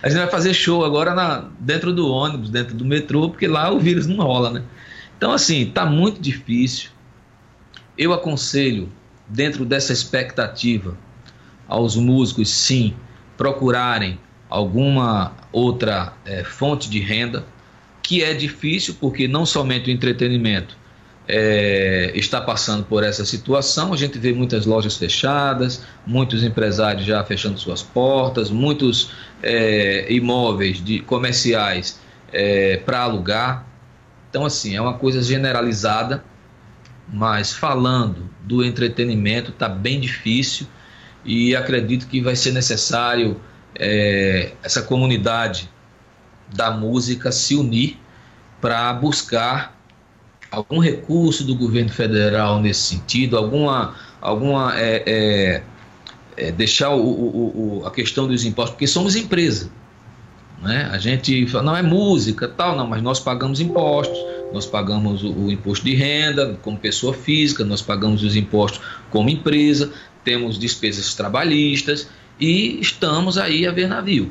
A gente vai fazer show agora dentro do ônibus, dentro do metrô, porque lá o vírus não rola, né? Então, assim, está muito difícil. Eu aconselho, dentro dessa expectativa, aos músicos, sim, procurarem alguma outra fonte de renda, que é difícil, porque não somente o entretenimento está passando por essa situação. A gente vê muitas lojas fechadas, muitos empresários já fechando suas portas, muitos imóveis comerciais para alugar. Então, assim, é uma coisa generalizada. Mas falando do entretenimento, está bem difícil, e acredito que vai ser necessário essa comunidade da música se unir para buscar algum recurso do governo federal nesse sentido, deixar a questão dos impostos, porque somos empresa, né? A gente fala, não é música, tal, não, mas nós pagamos impostos, nós pagamos o imposto de renda como pessoa física, nós pagamos os impostos como empresa, temos despesas trabalhistas e estamos aí a ver navio,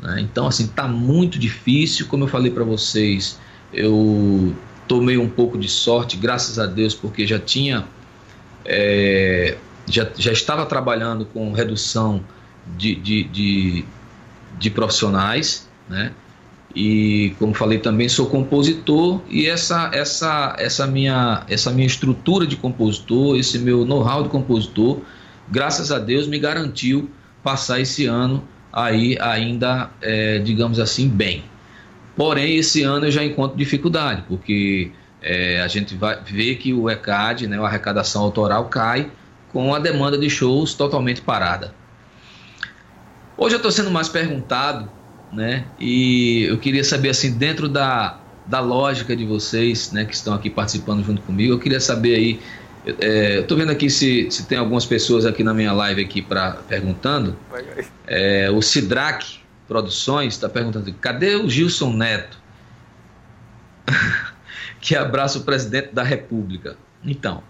né? Então, assim, está muito difícil. Como eu falei para vocês, eu tomei um pouco de sorte, graças a Deus, porque já tinha, já estava trabalhando com redução de profissionais, né? e, como falei, também sou compositor, e essa minha estrutura de compositor, esse meu know-how de compositor, graças a Deus, me garantiu passar esse ano aí ainda, digamos assim, bem. Porém, esse ano eu já encontro dificuldade, porque a gente vai ver que o ECAD, né, a arrecadação autoral, cai com a demanda de shows totalmente parada. Hoje eu estou sendo mais perguntado, né, e eu queria saber, assim, dentro da lógica de vocês, né, que estão aqui participando junto comigo, eu queria saber aí, eu estou vendo aqui se tem algumas pessoas aqui na minha live aqui perguntando. O Sidrac Produções está perguntando: cadê o Gilson Neto? Que abraça o presidente da República. Então,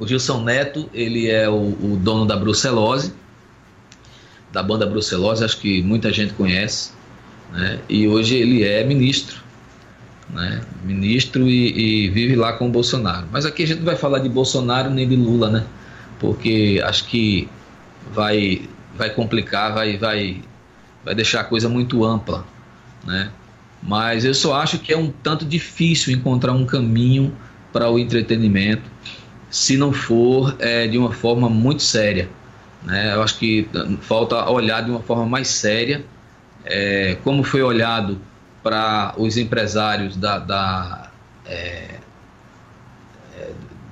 o Gilson Neto, ele é o dono da Brucelose, da banda Brucelose, acho que muita gente conhece, né? E hoje ele é ministro, né? Ministro e vive lá com o Bolsonaro. Mas aqui a gente não vai falar de Bolsonaro nem de Lula, né? Porque acho que vai complicar, vai deixar a coisa muito ampla, né? Mas eu só acho que é um tanto difícil encontrar um caminho para o entretenimento se não for de uma forma muito séria, né? Eu acho que falta olhar de uma forma mais séria, como foi olhado para os empresários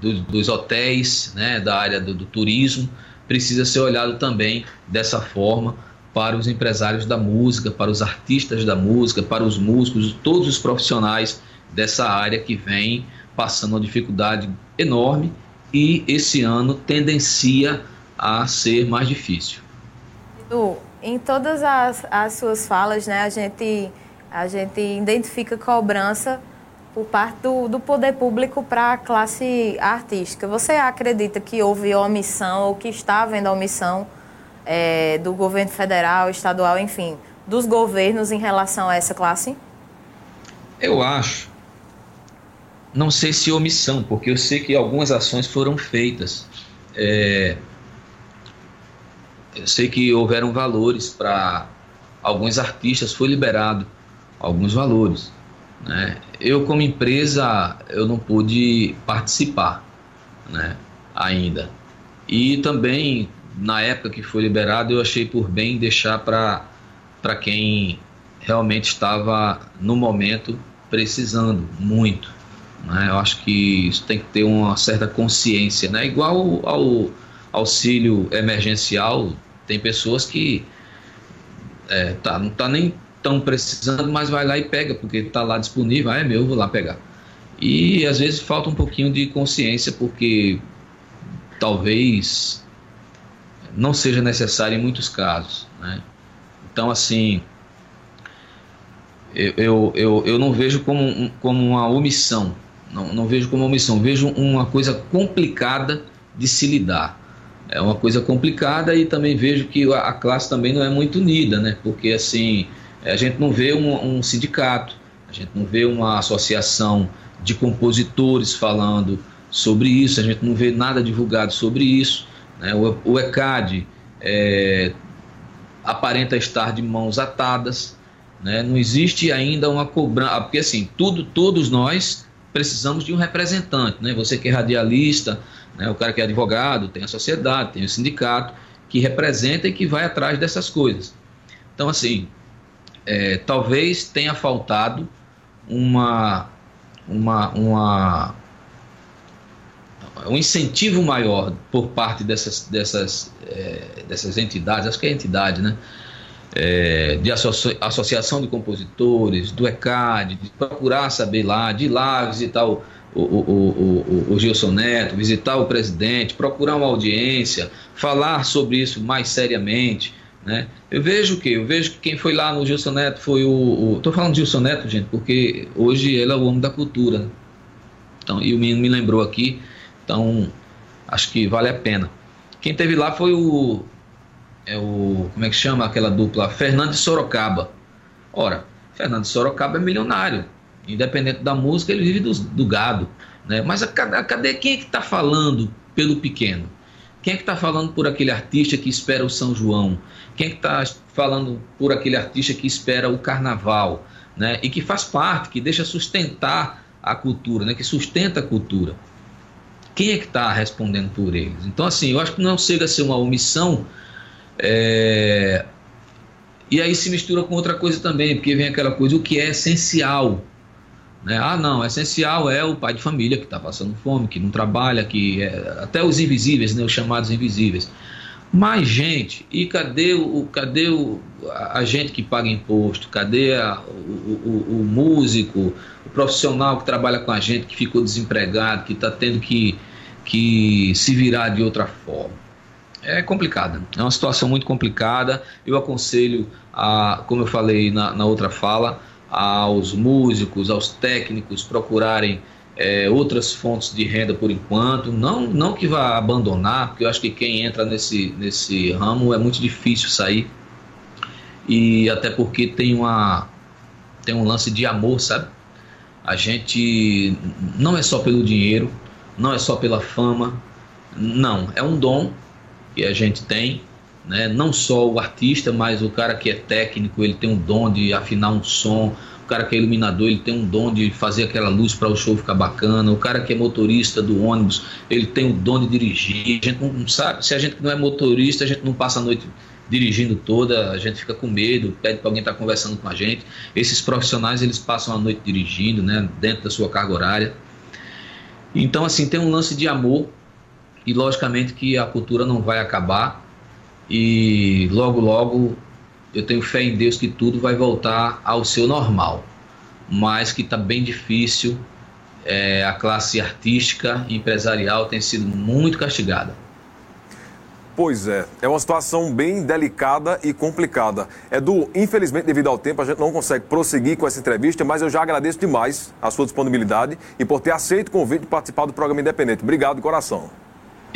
dos hotéis, né, da área do turismo. Precisa ser olhado também dessa forma para os empresários da música, para os artistas da música, para os músicos, todos os profissionais dessa área que vem passando uma dificuldade enorme e esse ano tendencia a ser mais difícil. Edu, em todas as suas falas, né, a gente identifica cobrança por parte do poder público para a classe artística. Você acredita que houve omissão ou que está havendo omissão do governo federal, estadual, enfim, dos governos em relação a essa classe? Eu acho, não sei se omissão, porque eu sei que algumas ações foram feitas. Eu sei que houveram valores para alguns artistas, foi liberado alguns valores, né? Eu, como empresa, eu não pude participar, né, ainda. E também, na época que foi liberado, eu achei por bem deixar para quem realmente estava, no momento, precisando muito, né? Eu acho que isso tem que ter uma certa consciência, né? Igual ao auxílio emergencial, tem pessoas que não está nem tão precisando, mas vai lá e pega, porque está lá disponível, é meu, vou lá pegar. E às vezes falta um pouquinho de consciência, porque talvez não seja necessário em muitos casos, né? Então, assim, eu não vejo como uma omissão, não vejo como omissão, vejo uma coisa complicada de se lidar, é uma coisa complicada, e também vejo que a classe também não é muito unida, né? Porque, assim, a gente não vê um sindicato, a gente não vê uma associação de compositores falando sobre isso, a gente não vê nada divulgado sobre isso. O ECAD aparenta estar de mãos atadas, né? Não existe ainda uma cobrança, porque, assim, todos nós precisamos de um representante, né? Você que é radialista, né? O cara que é advogado, tem a sociedade, tem o sindicato, que representa e que vai atrás dessas coisas. Então, assim, talvez tenha faltado um incentivo maior por parte dessas entidades, acho que é entidade, né? De associação de compositores, do ECAD, de procurar saber lá, de ir lá visitar o Gilson Neto, visitar o presidente, procurar uma audiência, falar sobre isso mais seriamente, né? Eu vejo que quem foi lá no Gilson Neto foi o... Estou falando de Gilson Neto, gente, porque hoje ele é o homem da cultura, né? Então, e o menino me lembrou aqui, então acho que vale a pena. Quem teve lá foi o como é que chama aquela dupla? Fernando de Sorocaba. Ora, Fernando de Sorocaba é milionário, independente da música, ele vive do gado, né? Mas cadê quem é que está falando pelo pequeno? Quem é que está falando por aquele artista que espera o São João? Quem é que está falando por aquele artista que espera o Carnaval? né, e que faz parte, que deixa sustentar a cultura, né, que sustenta a cultura. Quem é que está respondendo por eles? Então, assim, eu acho que não chega a ser uma omissão, e aí se mistura com outra coisa também, porque vem aquela coisa, o que é essencial, né? Ah, não, essencial é o pai de família que está passando fome, que não trabalha, que é, até os invisíveis, né, os chamados invisíveis. Mas, gente, e cadê a gente que paga imposto? Cadê o músico, o profissional que trabalha com a gente, que ficou desempregado, que está tendo que se virar de outra forma? É complicada, é uma situação muito complicada. Eu aconselho, como eu falei na outra fala, aos músicos, aos técnicos procurarem outras fontes de renda por enquanto, não que vá abandonar, porque eu acho que quem entra nesse ramo é muito difícil sair, e até porque tem um lance de amor, sabe? A gente não é só pelo dinheiro, não é só pela fama, não, é um dom que a gente tem, né? Não só o artista, mas o cara que é técnico, ele tem um dom de afinar um som, o cara que é iluminador, ele tem um dom de fazer aquela luz para o show ficar bacana, o cara que é motorista do ônibus, ele tem o dom de dirigir. A gente não sabe, se a gente não é motorista, a gente não passa a noite dirigindo toda, a gente fica com medo, pede para alguém estar conversando com a gente. Esses profissionais, eles passam a noite dirigindo, né, dentro da sua carga horária. Então, assim, tem um lance de amor. E logicamente que a cultura não vai acabar, e logo logo eu tenho fé em Deus que tudo vai voltar ao seu normal, mas que está bem difícil. A classe artística e empresarial tem sido muito castigada. Pois é, é uma situação bem delicada e complicada. Edu, infelizmente, devido ao tempo, a gente não consegue prosseguir com essa entrevista, mas eu já agradeço demais a sua disponibilidade e por ter aceito o convite de participar do programa Independente. Obrigado de coração.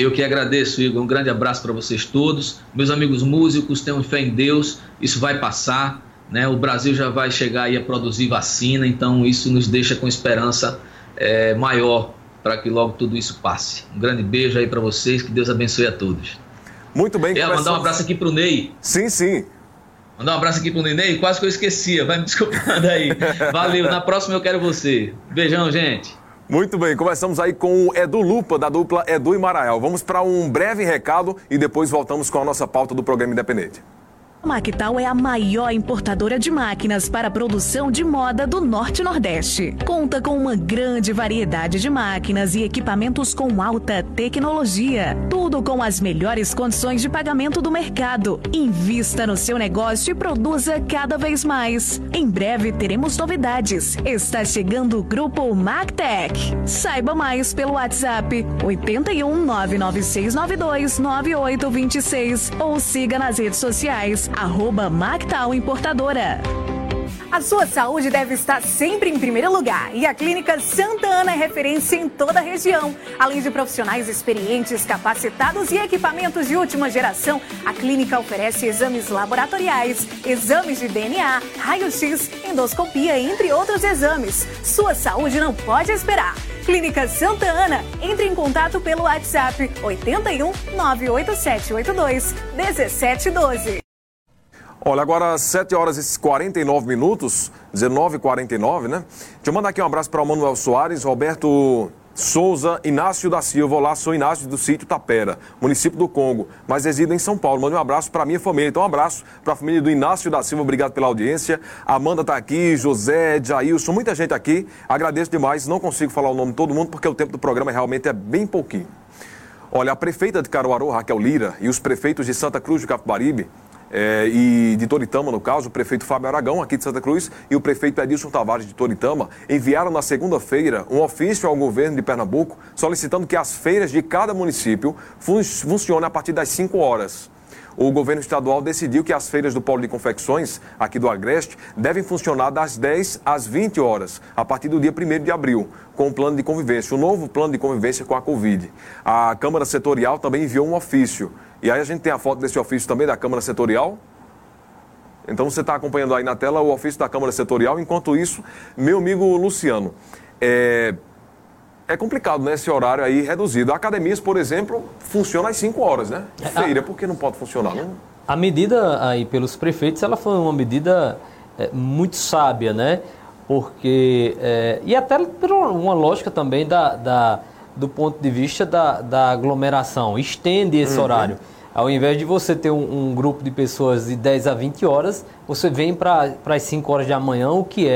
Eu que agradeço, Igor. Um grande abraço para vocês todos. Meus amigos músicos, tenham fé em Deus. Isso vai passar, né? O Brasil já vai chegar aí a produzir vacina, então isso nos deixa com esperança maior para que logo tudo isso passe. Um grande beijo aí para vocês, que Deus abençoe a todos. Muito bem. Mandar um abraço aqui para o Ney. Sim, sim. Mandar um abraço aqui para o Ney, quase que eu esquecia. Vai me desculpando aí. Valeu, na próxima eu quero você. Beijão, gente. Muito bem, começamos aí com o Edu Luppa, da dupla Edu e Maraial. Vamos para um breve recado e depois voltamos com a nossa pauta do programa Independente. Mactal é a maior importadora de máquinas para a produção de moda do Norte e Nordeste. Conta com uma grande variedade de máquinas e equipamentos com alta tecnologia. Tudo com as melhores condições de pagamento do mercado. Invista no seu negócio e produza cada vez mais. Em breve teremos novidades. Está chegando o grupo Mactec. Saiba mais pelo WhatsApp 81996929826 ou siga nas redes sociais @Mactal Importadora. A sua saúde deve estar sempre em primeiro lugar, e a Clínica Santa Ana é referência em toda a região. Além de profissionais experientes, capacitados e equipamentos de última geração, a clínica oferece exames laboratoriais, exames de DNA, raio-x, endoscopia, entre outros exames. Sua saúde não pode esperar. Clínica Santa Ana, entre em contato pelo WhatsApp 81 98782 1712. Olha, agora 7 horas e 49 minutos, 19h49, né? Deixa eu mandar aqui um abraço para o Manuel Soares, Roberto Souza, Inácio da Silva. Olá, sou Inácio do sítio Tapera, município do Congo, mas resido em São Paulo. Mande um abraço para a minha família. Então, um abraço para a família do Inácio da Silva. Obrigado pela audiência. Amanda está aqui, José, Jailson, muita gente aqui. Agradeço demais, não consigo falar o nome de todo mundo porque o tempo do programa realmente é bem pouquinho. Olha, a prefeita de Caruaru, Raquel Lira, e os prefeitos de Santa Cruz do Capibaribe, e de Toritama, no caso, o prefeito Fábio Aragão, aqui de Santa Cruz, e o prefeito Edilson Tavares, de Toritama, enviaram na segunda-feira um ofício ao governo de Pernambuco solicitando que as feiras de cada município funcionem a partir das 5 horas. O governo estadual decidiu que as feiras do Polo de Confecções, aqui do Agreste, devem funcionar das 10 às 20 horas, a partir do dia 1º de abril, com o plano de convivência, o novo plano de convivência com a Covid. A Câmara Setorial também enviou um ofício. E aí a gente tem a foto desse ofício também da Câmara Setorial. Então você está acompanhando aí na tela o ofício da Câmara Setorial. Enquanto isso, meu amigo Luciano, é complicado, né, esse horário aí reduzido. Academias, por exemplo, funciona às 5 horas, né? Feira, por que não pode funcionar? Não? A medida aí pelos prefeitos, ela foi uma medida muito sábia, né? Porque, e até por uma lógica também do ponto de vista da aglomeração, estende esse horário. Ao invés de você ter um grupo de pessoas de 10 a 20 horas, você vem para as 5 horas da manhã, o que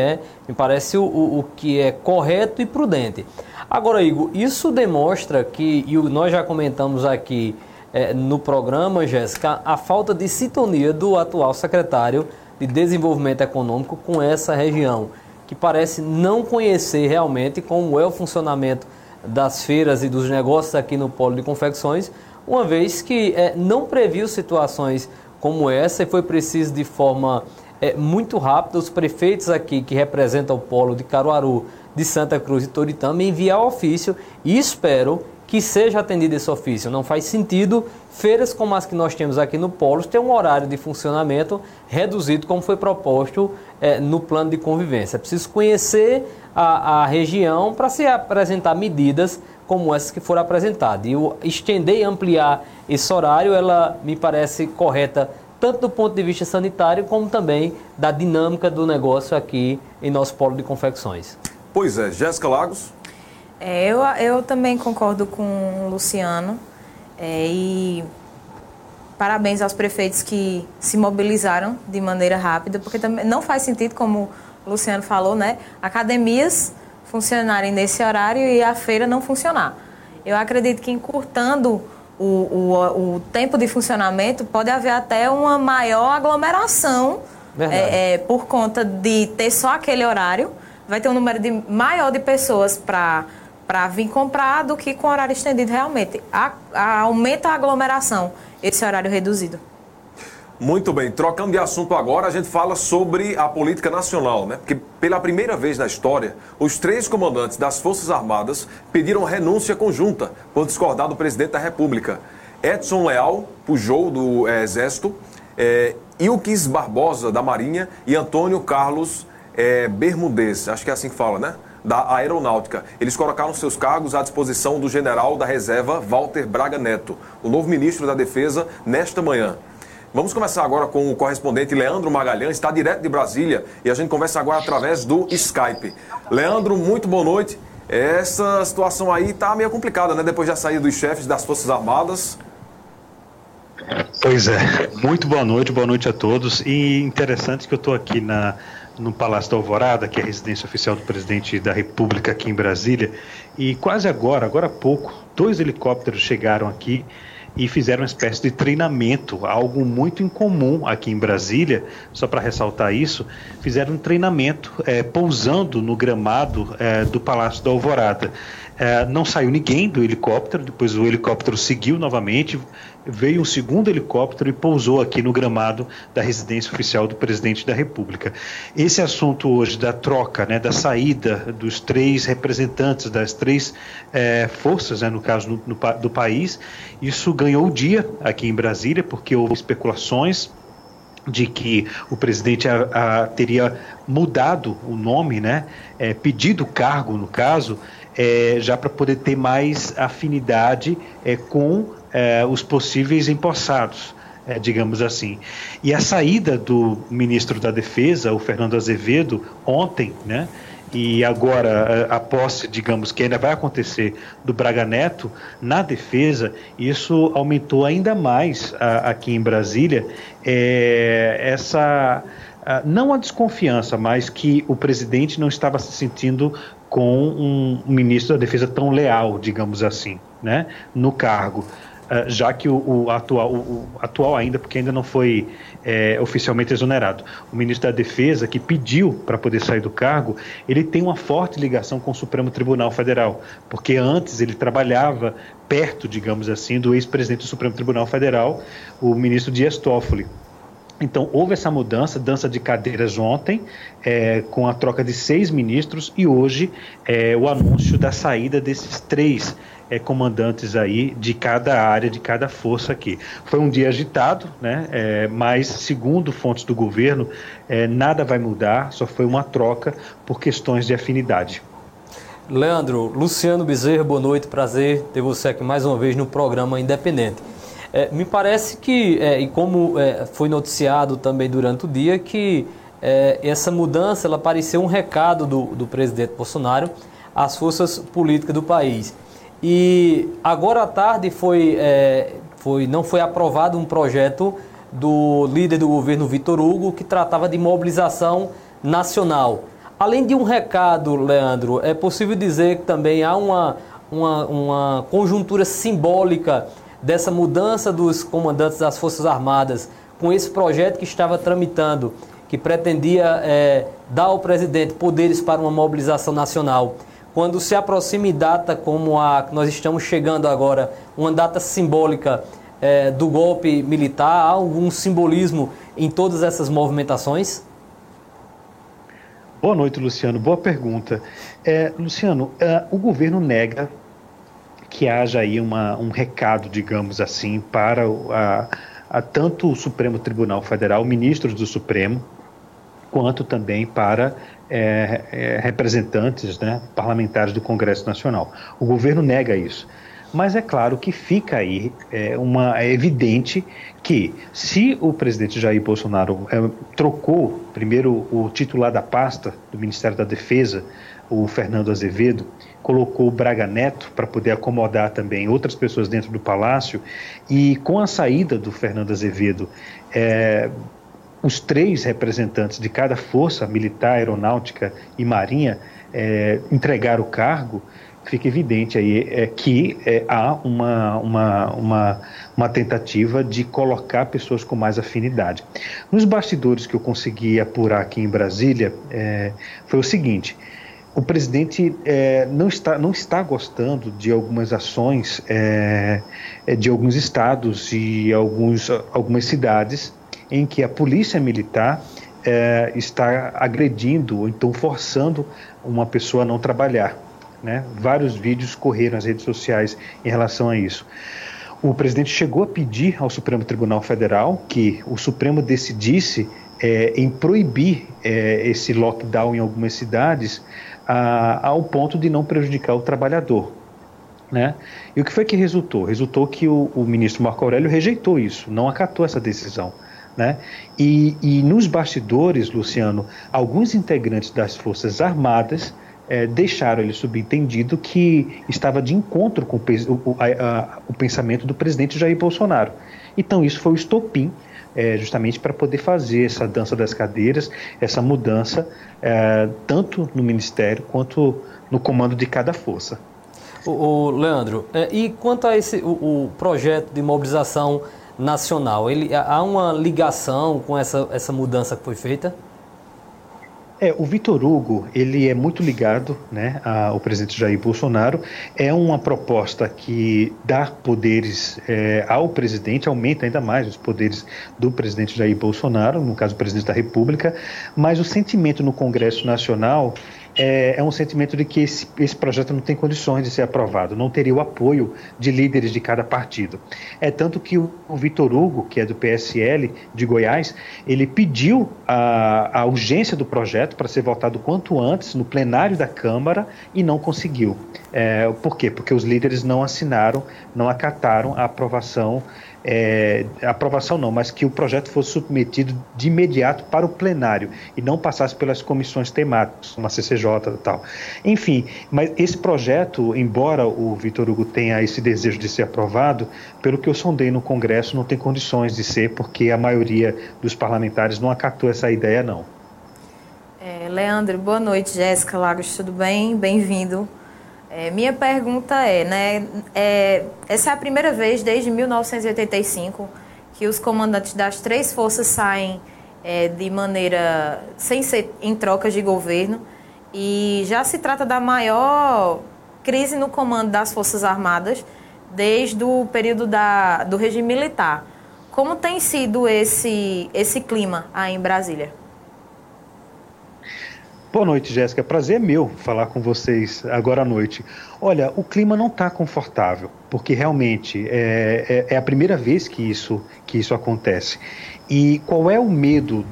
me parece o que é correto e prudente. Agora, Igor, isso demonstra que, e nós já comentamos aqui no programa, Jéssica, a falta de sintonia do atual secretário de Desenvolvimento Econômico com essa região, que parece não conhecer realmente como é o funcionamento das feiras e dos negócios aqui no Polo de Confecções, uma vez que não previu situações como essa e foi preciso de forma muito rápida os prefeitos aqui que representam o Polo de Caruaru, de Santa Cruz e Toritama enviar ofício e espero que seja atendido esse ofício. Não faz sentido feiras como as que nós temos aqui no Polo ter um horário de funcionamento reduzido como foi proposto no plano de convivência. É preciso conhecer a região para se apresentar medidas como essas que foram apresentadas. E estender e ampliar esse horário, ela me parece correta, tanto do ponto de vista sanitário, como também da dinâmica do negócio aqui em nosso Polo de Confecções. Pois é, Jéssica Lagos? Eu também concordo com o Luciano e parabéns aos prefeitos que se mobilizaram de maneira rápida, porque também não faz sentido, como o Luciano falou, né, academias funcionarem nesse horário e a feira não funcionar. Eu acredito que encurtando o tempo de funcionamento pode haver até uma maior aglomeração por conta de ter só aquele horário. Vai ter um número maior de pessoas para vir comprar do que com horário estendido realmente. Aumenta a aglomeração, esse horário reduzido. Muito bem, trocando de assunto agora, a gente fala sobre a política nacional, né? Porque pela primeira vez na história, os 3 comandantes das Forças Armadas pediram renúncia conjunta por discordar do presidente da República. Edson Leal, Pujol, do Exército, Ilques Barbosa, da Marinha, e Antônio Carlos Bermudez, acho que é assim que fala, né? Da Aeronáutica. Eles colocaram seus cargos à disposição do general da reserva Walter Braga Neto, o novo ministro da Defesa, nesta manhã. Vamos conversar agora com o correspondente Leandro Magalhães, está direto de Brasília, e a gente conversa agora através do Skype. Leandro, muito boa noite. Essa situação aí está meio complicada, né? Depois da saída dos chefes das Forças Armadas. Pois é. Muito boa noite a todos. E interessante que eu estou aqui no Palácio da Alvorada, que é a residência oficial do presidente da República aqui em Brasília, e quase agora há pouco, 2 helicópteros chegaram aqui e fizeram uma espécie de treinamento, algo muito incomum aqui em Brasília, só para ressaltar isso, fizeram um treinamento pousando no gramado do Palácio da Alvorada. Não saiu ninguém do helicóptero, depois o helicóptero seguiu novamente, veio um segundo helicóptero e pousou aqui no gramado da residência oficial do presidente da República. Esse assunto hoje da troca, né, da saída dos 3 representantes das 3 forças, né, no caso do país, isso ganhou o dia aqui em Brasília, porque houve especulações de que o presidente teria mudado o nome, né, pedido cargo, no caso, já para poder ter mais afinidade com os possíveis empossados, digamos assim. E a saída do ministro da Defesa, o Fernando Azevedo, ontem, né, e agora a posse, digamos, que ainda vai acontecer do Braga Neto na defesa, isso aumentou ainda mais aqui em Brasília não a desconfiança, mas que o presidente não estava se sentindo com um ministro da Defesa tão leal, digamos assim, né, no cargo. Já que o atual ainda, porque ainda não foi oficialmente exonerado. O ministro da Defesa, que pediu para poder sair do cargo, ele tem uma forte ligação com o Supremo Tribunal Federal, porque antes ele trabalhava perto, digamos assim, do ex-presidente do Supremo Tribunal Federal, o ministro Dias Toffoli. Então, houve essa mudança, dança de cadeiras ontem, com a troca de 6 ministros e hoje o anúncio da saída desses 3 comandantes aí de cada área, de cada força aqui. Foi um dia agitado, né? Mas, segundo fontes do governo, nada vai mudar, só foi uma troca por questões de afinidade. Leandro, Luciano Bezerra, boa noite, prazer ter você aqui mais uma vez no programa Independente. Me parece que, e como foi noticiado também durante o dia, que essa mudança ela pareceu um recado do presidente Bolsonaro às forças políticas do país. E agora à tarde não foi aprovado um projeto do líder do governo Vitor Hugo que tratava de mobilização nacional. Além de um recado, Leandro, é possível dizer que também há uma conjuntura simbólica dessa mudança dos comandantes das Forças Armadas com esse projeto que estava tramitando, que pretendia dar ao presidente poderes para uma mobilização nacional. Quando se aproxima data como a que nós estamos chegando agora, uma data simbólica do golpe militar, há algum simbolismo em todas essas movimentações? Boa noite, Luciano. Boa pergunta. Luciano, o governo nega que haja aí um recado, digamos assim, para tanto o Supremo Tribunal Federal, ministros do Supremo, quanto também para representantes, né, parlamentares do Congresso Nacional. O governo nega isso. Mas é claro que fica aí, é evidente que se o presidente Jair Bolsonaro trocou primeiro o titular da pasta do Ministério da Defesa, o Fernando Azevedo, colocou o Braga Neto para poder acomodar também outras pessoas dentro do Palácio, e com a saída do Fernando Azevedo, os três representantes de cada força militar, aeronáutica e marinha entregaram o cargo, fica evidente aí que há uma tentativa de colocar pessoas com mais afinidade. Nos bastidores que eu consegui apurar aqui em Brasília, foi o seguinte: o presidente não está gostando de algumas ações de alguns estados e algumas cidades em que a polícia militar está agredindo ou então forçando uma pessoa a não trabalhar, né? Vários vídeos correram nas redes sociais em relação a isso. O presidente chegou a pedir ao Supremo Tribunal Federal que o Supremo decidisse em proibir esse lockdown em algumas cidades ao ponto de não prejudicar o trabalhador, né? E o que foi que resultou? Resultou que o ministro Marco Aurélio rejeitou isso, não acatou essa decisão, né? E nos bastidores, Luciano, alguns integrantes das Forças Armadas deixaram ele subentendido que estava de encontro com o pensamento do presidente Jair Bolsonaro. Então isso foi o estopim, justamente para poder fazer essa dança das cadeiras, essa mudança, tanto no Ministério quanto no comando de cada força. Leandro, e quanto a o projeto de mobilização nacional, há uma ligação com essa mudança que foi feita? O Vitor Hugo, ele é muito ligado, né, ao presidente Jair Bolsonaro. É uma proposta que dá poderes ao presidente, aumenta ainda mais os poderes do presidente Jair Bolsonaro, no caso o presidente da República, mas o sentimento no Congresso Nacional é um sentimento de que esse projeto não tem condições de ser aprovado, não teria o apoio de líderes de cada partido. É tanto que o Vitor Hugo, que é do PSL de Goiás, ele pediu a urgência do projeto para ser votado quanto antes no plenário da Câmara e não conseguiu. Por quê? Porque os líderes não assinaram, não acataram a aprovação, mas que o projeto fosse submetido de imediato para o plenário e não passasse pelas comissões temáticas, uma CCJ e tal. Enfim, mas esse projeto, embora o Vitor Hugo tenha esse desejo de ser aprovado, pelo que eu sondei no Congresso, não tem condições de ser, porque a maioria dos parlamentares não acatou essa ideia, não. Leandro, boa noite. Jéssica Lagos, tudo bem? Bem-vindo. Minha pergunta essa é a primeira vez desde 1985 que os comandantes das três forças saem de maneira, sem ser em trocas de governo, e já se trata da maior crise no comando das Forças Armadas desde o período do regime militar. Como tem sido esse clima aí em Brasília? Boa noite, Jéssica. Prazer é meu falar com vocês agora à noite. Olha, o clima não está confortável, porque realmente é a primeira vez que isso acontece. E qual é o medo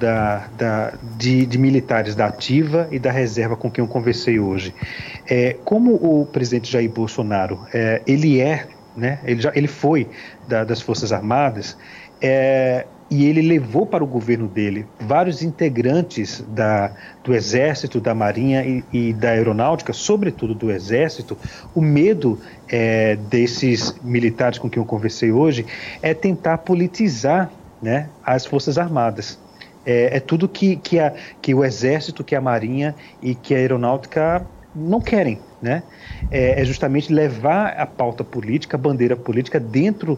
de militares da ativa e da reserva com quem eu conversei hoje? Como o presidente Jair Bolsonaro, ele foi das Forças Armadas, e ele levou para o governo dele vários integrantes do Exército, da Marinha e da Aeronáutica, sobretudo do Exército. O medo desses militares com quem eu conversei hoje é tentar politizar, né, as Forças Armadas. É tudo que o Exército, que a Marinha e que a Aeronáutica não querem, né? É justamente levar a pauta política, a bandeira política dentro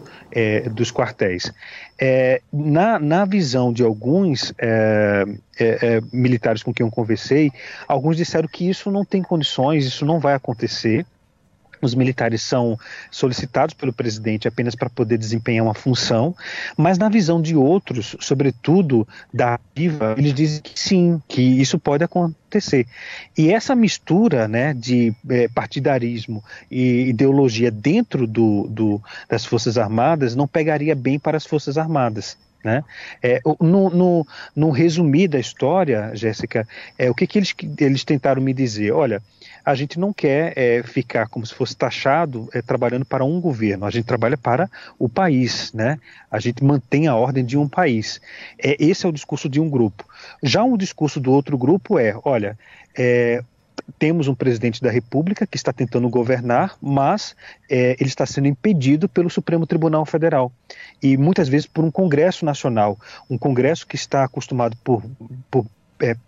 dos quartéis. Na visão de alguns militares com quem eu conversei, alguns disseram que isso não tem condições, isso não vai acontecer. Os militares são solicitados pelo presidente apenas para poder desempenhar uma função, mas na visão de outros, sobretudo da ativa, eles dizem que sim, que isso pode acontecer. E essa mistura, né, de partidarismo e ideologia dentro das Forças Armadas não pegaria bem para as Forças Armadas, né? No resumir da história, Jéssica, o que eles tentaram me dizer? Olha, a gente não quer ficar como se fosse taxado trabalhando para um governo, a gente trabalha para o país, né? A gente mantém a ordem de um país. Esse é o discurso de um grupo. Já o discurso do outro grupo olha, temos um presidente da República que está tentando governar, mas ele está sendo impedido pelo Supremo Tribunal Federal e muitas vezes por um Congresso Nacional, um Congresso que está acostumado por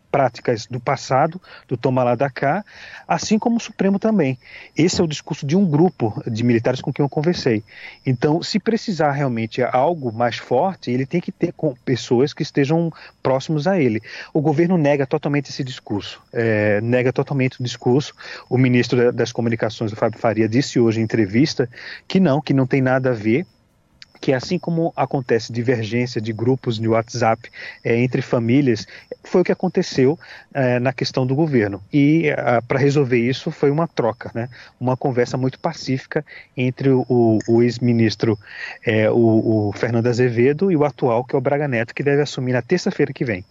práticas do passado, do toma lá da cá, assim como o Supremo também. Esse é o discurso de um grupo de militares com quem eu conversei. Então, se precisar realmente algo mais forte, ele tem que ter com pessoas que estejam próximos a ele. O governo nega totalmente esse discurso, nega totalmente o discurso. O ministro das Comunicações, o Fábio Faria, disse hoje em entrevista que não tem nada a ver, que assim como acontece divergência de grupos de WhatsApp entre famílias, foi o que aconteceu na questão do governo. E para resolver isso foi uma troca, né? Uma conversa muito pacífica entre o ex-ministro, o Fernando Azevedo, e o atual, que é o Braga Neto, que deve assumir na terça-feira que vem.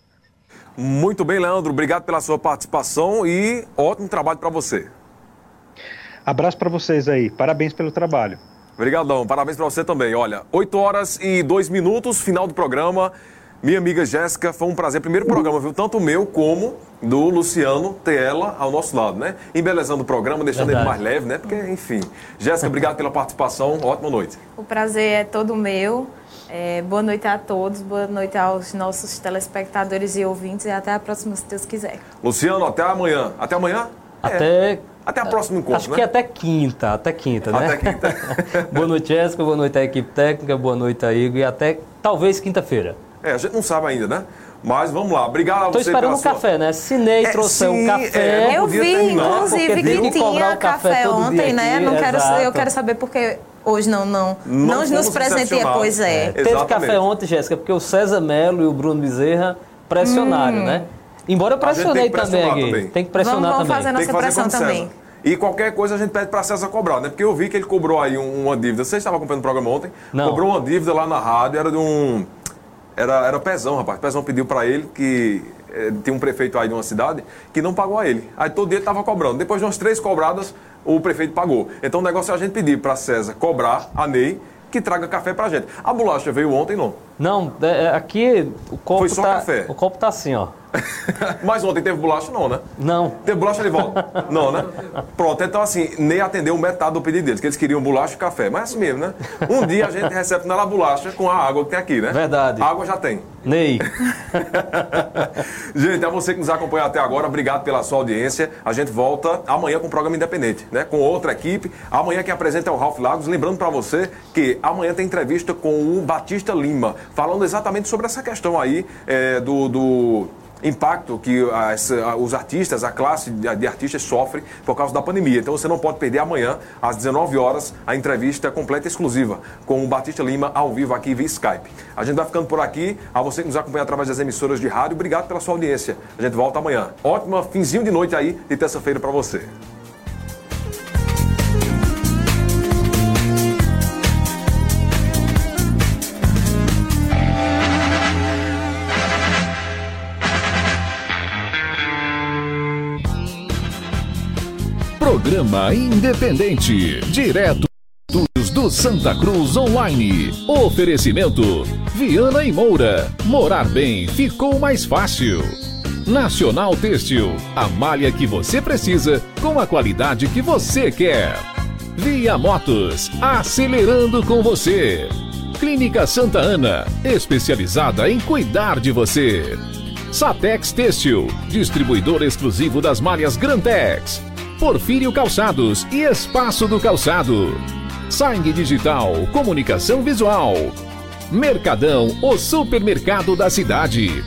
Muito bem, Leandro. Obrigado pela sua participação e ótimo trabalho para você. Abraço para vocês aí. Parabéns pelo trabalho. Obrigadão, parabéns para você também. Olha, 8h02, final do programa. Minha amiga Jéssica, foi um prazer. Primeiro programa, viu? Tanto o meu como do Luciano ter ela ao nosso lado, né? Embelezando o programa, deixando ele mais leve, né? Porque, enfim. Jéssica, obrigado pela participação. Ótima noite. O prazer é todo meu. Boa noite a todos, boa noite aos nossos telespectadores e ouvintes. E até a próxima, se Deus quiser. Luciano, até amanhã. Até amanhã? Até a próxima encontro, acho, né? Acho que até quinta, né? Até quinta. Boa noite, Jéssica, boa noite à equipe técnica, boa noite a Igor e até, talvez, quinta-feira. A gente não sabe ainda, né? Mas vamos lá, obrigado a você. Estou esperando um café, né? Sinei trouxe um café. Eu vi, inclusive, que tinha café ontem, né? Não quero, eu quero saber porque hoje não nos presenteia, pois é. Teve café ontem, Jéssica, porque o César Mello e o Bruno Bezerra pressionaram, né? Embora eu pressionei também. Tem que pressionar também. Vamos fazer nossa pressão também. E qualquer coisa a gente pede para César cobrar, né? Porque eu vi que ele cobrou aí uma dívida. Você estava acompanhando o programa ontem? Não. Cobrou uma dívida lá na rádio, era de um... Era Pezão, rapaz. Pezão pediu para ele que... Tinha um prefeito aí de uma cidade que não pagou a ele. Aí todo dia ele estava cobrando. Depois de umas 3 cobradas, o prefeito pagou. Então o negócio é a gente pedir para César cobrar a Ney que traga café pra gente. A bolacha veio ontem, não? Não, aqui o copo foi só café. O copo tá assim, ó. Mas ontem teve bolacha, não, né? Não. Teve bolacha de volta? Não, né? Pronto, então assim, nem atendeu metade do pedido deles, que eles queriam bolacha e café. Mas é assim mesmo, né? Um dia a gente recebe na bolacha com a água que tem aqui, né? Verdade. A água já tem. Ney. Gente, a você que nos acompanha até agora, obrigado pela sua audiência. A gente volta amanhã com um programa independente, né? Com outra equipe. Amanhã quem apresenta é o Ralf Lagos. Lembrando pra você que amanhã tem entrevista com o Batista Lima, falando exatamente sobre essa questão aí do impacto que os artistas, a classe de artistas sofre por causa da pandemia. Então você não pode perder amanhã, às 19h, a entrevista completa e exclusiva com o Batista Lima ao vivo aqui via Skype. A gente vai ficando por aqui. A você que nos acompanha através das emissoras de rádio, obrigado pela sua audiência. A gente volta amanhã. Ótima finzinho de noite aí de terça-feira para você. Programa Independente, direto dos Rádio Santa Cruz Online. Oferecimento Viana e Moura. Morar bem ficou mais fácil. Nacional Têxtil. A malha que você precisa com a qualidade que você quer. Via Motos. Acelerando com você. Clínica Santa Ana. Especializada em cuidar de você. Satex Têxtil. Distribuidor exclusivo das malhas Grantex. Porfírio Calçados e Espaço do Calçado. Sangue Digital, Comunicação Visual. Mercadão, o supermercado da cidade.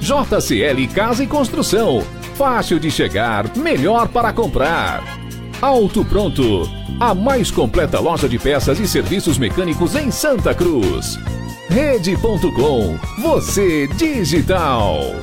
JCL Casa e Construção. Fácil de chegar, melhor para comprar. Auto Pronto, a mais completa loja de peças e serviços mecânicos em Santa Cruz. Rede.com, você digital.